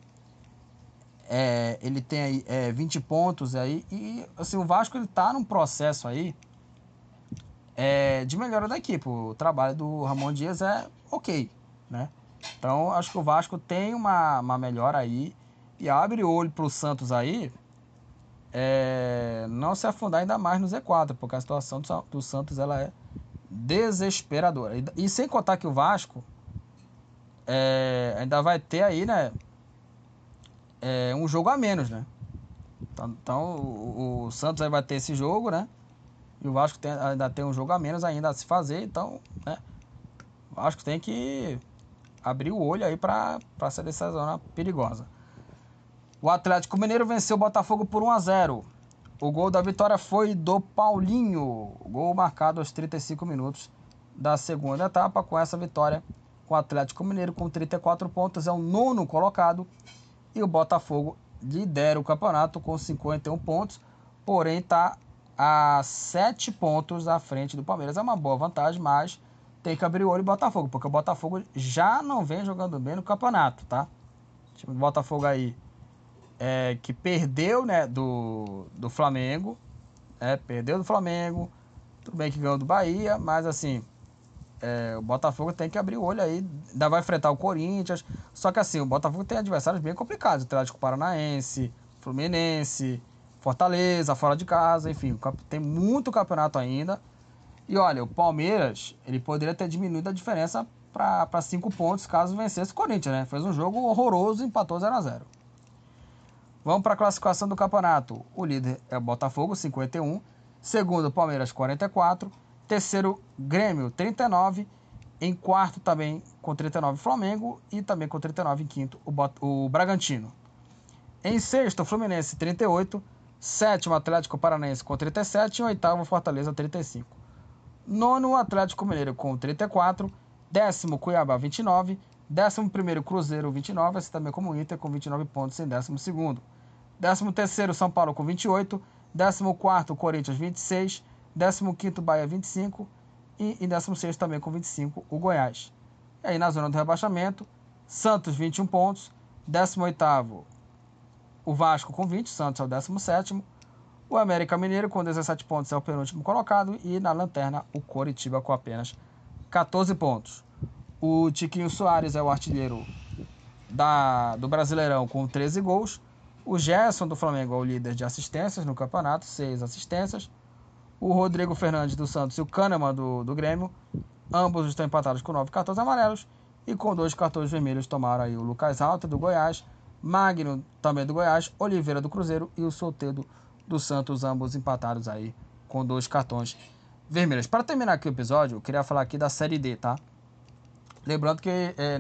ele tem aí 20 pontos aí, e assim, o Vasco, ele tá num processo aí de melhora da equipe. O trabalho do Ramon Dias é ok, né? Então, acho que o Vasco tem uma melhora aí e abre o olho para o Santos aí não se afundar ainda mais no Z4, porque a situação do Santos ela é desesperadora. E sem contar que o Vasco ainda vai ter aí, né, um jogo a menos, né? Então o Santos aí vai ter esse jogo, né? E o Vasco ainda tem um jogo a menos ainda a se fazer, então, né? O Vasco tem que abrir o olho aí para sair dessa zona perigosa. O Atlético Mineiro venceu o Botafogo por 1-0. O gol da vitória foi do Paulinho. Gol marcado aos 35 minutos da segunda etapa. Com essa vitória, o Atlético Mineiro com 34 pontos é o nono colocado. E o Botafogo lidera o campeonato com 51 pontos. Porém, está a 7 pontos à frente do Palmeiras. É uma boa vantagem, mas tem que abrir o olho do Botafogo, porque o Botafogo já não vem jogando bem no campeonato, tá? O time do Botafogo aí que perdeu, né, do Flamengo, perdeu do Flamengo, tudo bem que ganhou do Bahia, mas assim, o Botafogo tem que abrir o olho aí, ainda vai enfrentar o Corinthians, só que assim, o Botafogo tem adversários bem complicados, Atlético Paranaense, Fluminense, Fortaleza, fora de casa, enfim, tem muito campeonato ainda. E olha, o Palmeiras, ele poderia ter diminuído a diferença para 5 pontos caso vencesse o Corinthians, né? Fez um jogo horroroso, empatou 0-0. Vamos para a classificação do campeonato. O líder é o Botafogo, 51. Segundo, o Palmeiras, 44. Terceiro, Grêmio, 39. Em quarto, também com 39, Flamengo. E também com 39, em quinto, o Bragantino. Em sexto, Fluminense, 38. Sétimo, Atlético Paranaense, com 37. E oitavo, Fortaleza, 35. Nono, Atlético Mineiro com 34. Décimo, Cuiabá, 29. Décimo primeiro, Cruzeiro, 29. Assim também como o Inter, com 29 pontos em 12º. 13º, São Paulo com 28. 14º, Corinthians, 26. 15º, Bahia, 25. E em 16º também com 25, o Goiás. E aí na zona do rebaixamento, Santos, 21 pontos. 18º, o Vasco com 20. Santos é o 17º. O América Mineiro, com 17 pontos, é o penúltimo colocado. E na lanterna, o Coritiba, com apenas 14 pontos. O Tiquinho Soares é o artilheiro do Brasileirão, com 13 gols. O Gerson, do Flamengo, é o líder de assistências no campeonato, 6 assistências. O Rodrigo Fernandes, do Santos, e o Kahneman, do Grêmio. Ambos estão empatados com 9 cartões amarelos. E com 2 cartões vermelhos tomaram aí o Lucas Alta, do Goiás. Magno, também do Goiás. Oliveira, do Cruzeiro. E o Soteldo, do Santos, ambos empatados aí com 2 cartões vermelhos. Para terminar aqui o episódio, eu queria falar aqui da Série D, tá? Lembrando que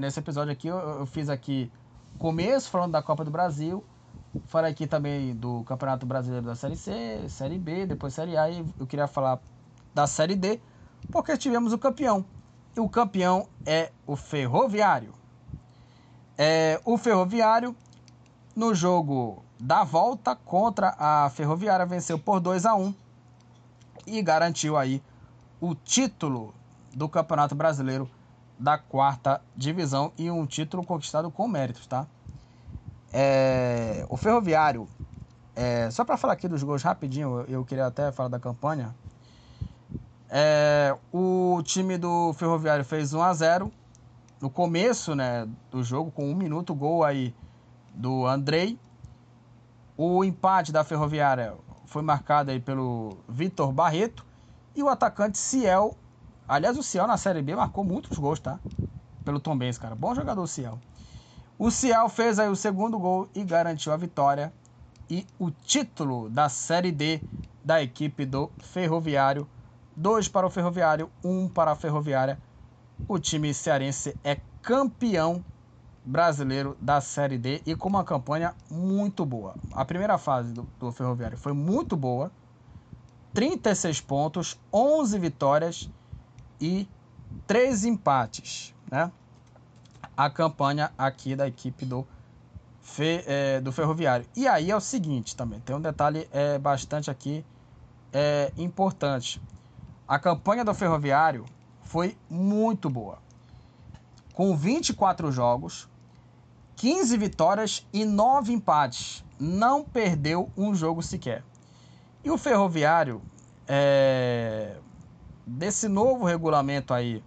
nesse episódio aqui eu fiz aqui começo falando da Copa do Brasil, falei aqui também do Campeonato Brasileiro da Série C, Série B, depois Série A, e eu queria falar da Série D, porque tivemos o campeão. E o campeão é o Ferroviário. O Ferroviário, no jogo da volta contra a Ferroviária, venceu por 2-1 e garantiu aí o título do Campeonato Brasileiro da 4ª divisão, e um título conquistado com méritos, tá? O Ferroviário, só para falar aqui dos gols rapidinho, eu queria até falar da campanha. O time do Ferroviário fez 1-0 no começo, né, do jogo, com 1 minuto, gol aí do Andrei. O empate da Ferroviária foi marcado aí pelo Vitor Barreto. E o atacante Ciel... Aliás, o Ciel na Série B marcou muitos gols, tá? Pelo Tombense, cara. Bom jogador o Ciel. O Ciel fez aí o segundo gol e garantiu a vitória e o título da Série D da equipe do Ferroviário. 2 para o Ferroviário, 1 para a Ferroviária. O time cearense é campeão brasileiro da Série D e com uma campanha muito boa. A primeira fase do Ferroviário foi muito boa. 36 pontos, 11 vitórias e 3 empates, né? A campanha aqui da equipe do Ferroviário. E aí é o seguinte também, tem um detalhe bastante aqui importante. A campanha do Ferroviário foi muito boa. Com 24 jogos, 15 vitórias e 9 empates. Não perdeu um jogo sequer. E o Ferroviário desse novo regulamento aí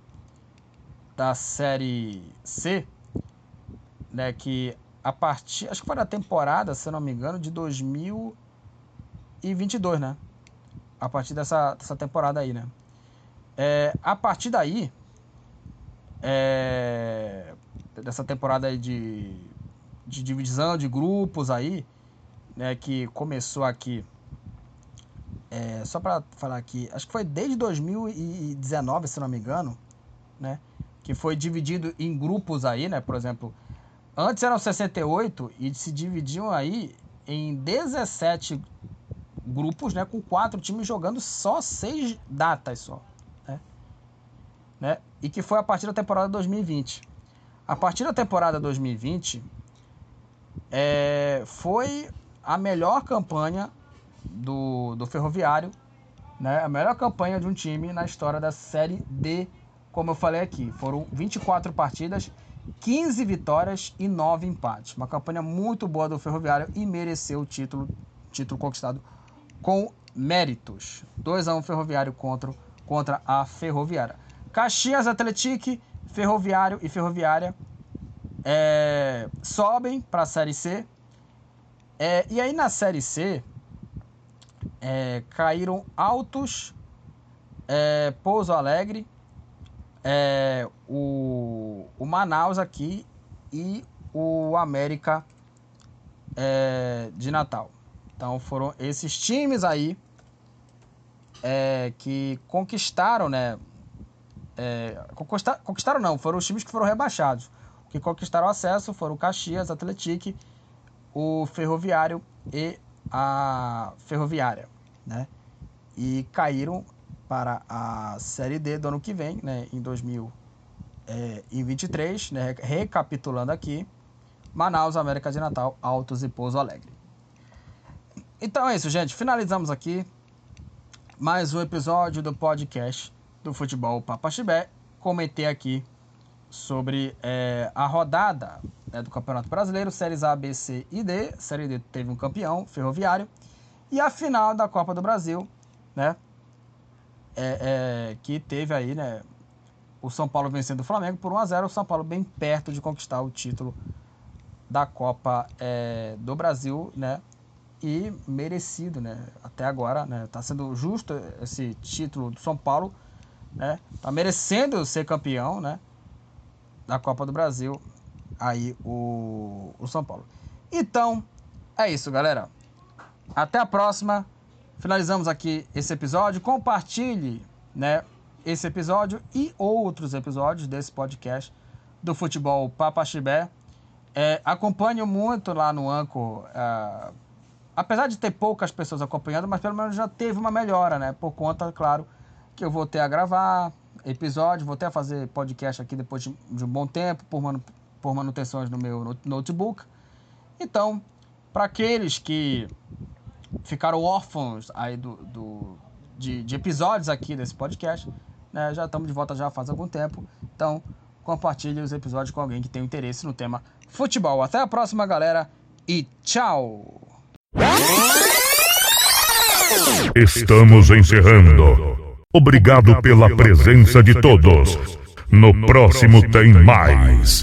da Série C, né, que a partir, acho que foi da temporada, se não me engano, de 2022, né? A partir dessa temporada aí, né? A partir daí, dessa temporada aí de divisão de grupos aí, né, que começou aqui, só para falar aqui, acho que foi desde 2019, se não me engano, né, que foi dividido em grupos aí, né, por exemplo, antes eram 68 e se dividiam aí em 17 grupos, né, com 4 times jogando só 6 datas só, né, e que foi a partir da temporada 2020. A partir da temporada 2020, foi a melhor campanha do Ferroviário, né? A melhor campanha de um time na história da Série D, como eu falei aqui. Foram 24 partidas, 15 vitórias e 9 empates. Uma campanha muito boa do Ferroviário e mereceu o título conquistado com méritos. 2-1 Ferroviário contra a Ferroviária. Caxias, Atlético, Ferroviário e Ferroviária sobem para a Série C. E aí na Série C caíram Altos, Pouso Alegre, o Manaus aqui e o América de Natal. Então foram esses times aí que conquistaram, né? Conquistaram não, foram os times que foram rebaixados. O que conquistaram acesso foram o Caxias, Atlético, o Ferroviário e a Ferroviária, né? E caíram para a Série D do ano que vem, né? Em 2023, né? Recapitulando aqui, Manaus, América de Natal, Altos e Pouso Alegre. Então é isso, gente, finalizamos aqui mais um episódio do podcast do Futebol Papa Chibé. Comentei aqui sobre a rodada, né, do Campeonato Brasileiro, séries A, B, C e D. Série D teve um campeão, Ferroviário, e a final da Copa do Brasil, né, que teve aí, né, o São Paulo vencendo o Flamengo por 1-0, o São Paulo bem perto de conquistar o título da Copa do Brasil, né, e merecido, né, até agora, né, tá sendo justo esse título do São Paulo. Tá merecendo ser campeão, né, da Copa do Brasil aí o São Paulo. Então é isso, galera, até a próxima. Finalizamos aqui esse episódio. Compartilhe, né, esse episódio e outros episódios desse podcast do Futebol Papa Chibé. Acompanho muito lá no Anchor, apesar de ter poucas pessoas acompanhando, mas pelo menos já teve uma melhora, né, por conta, claro, que eu voltei a gravar episódio, voltei a fazer podcast aqui depois de um bom tempo, por manutenções no meu notebook. Então, para aqueles que ficaram órfãos aí de episódios aqui desse podcast, né, já estamos de volta já faz algum tempo. Então, compartilhe os episódios com alguém que tem interesse no tema futebol. Até a próxima, galera, e tchau! Estamos encerrando. Obrigado pela presença de todos. No próximo tem mais.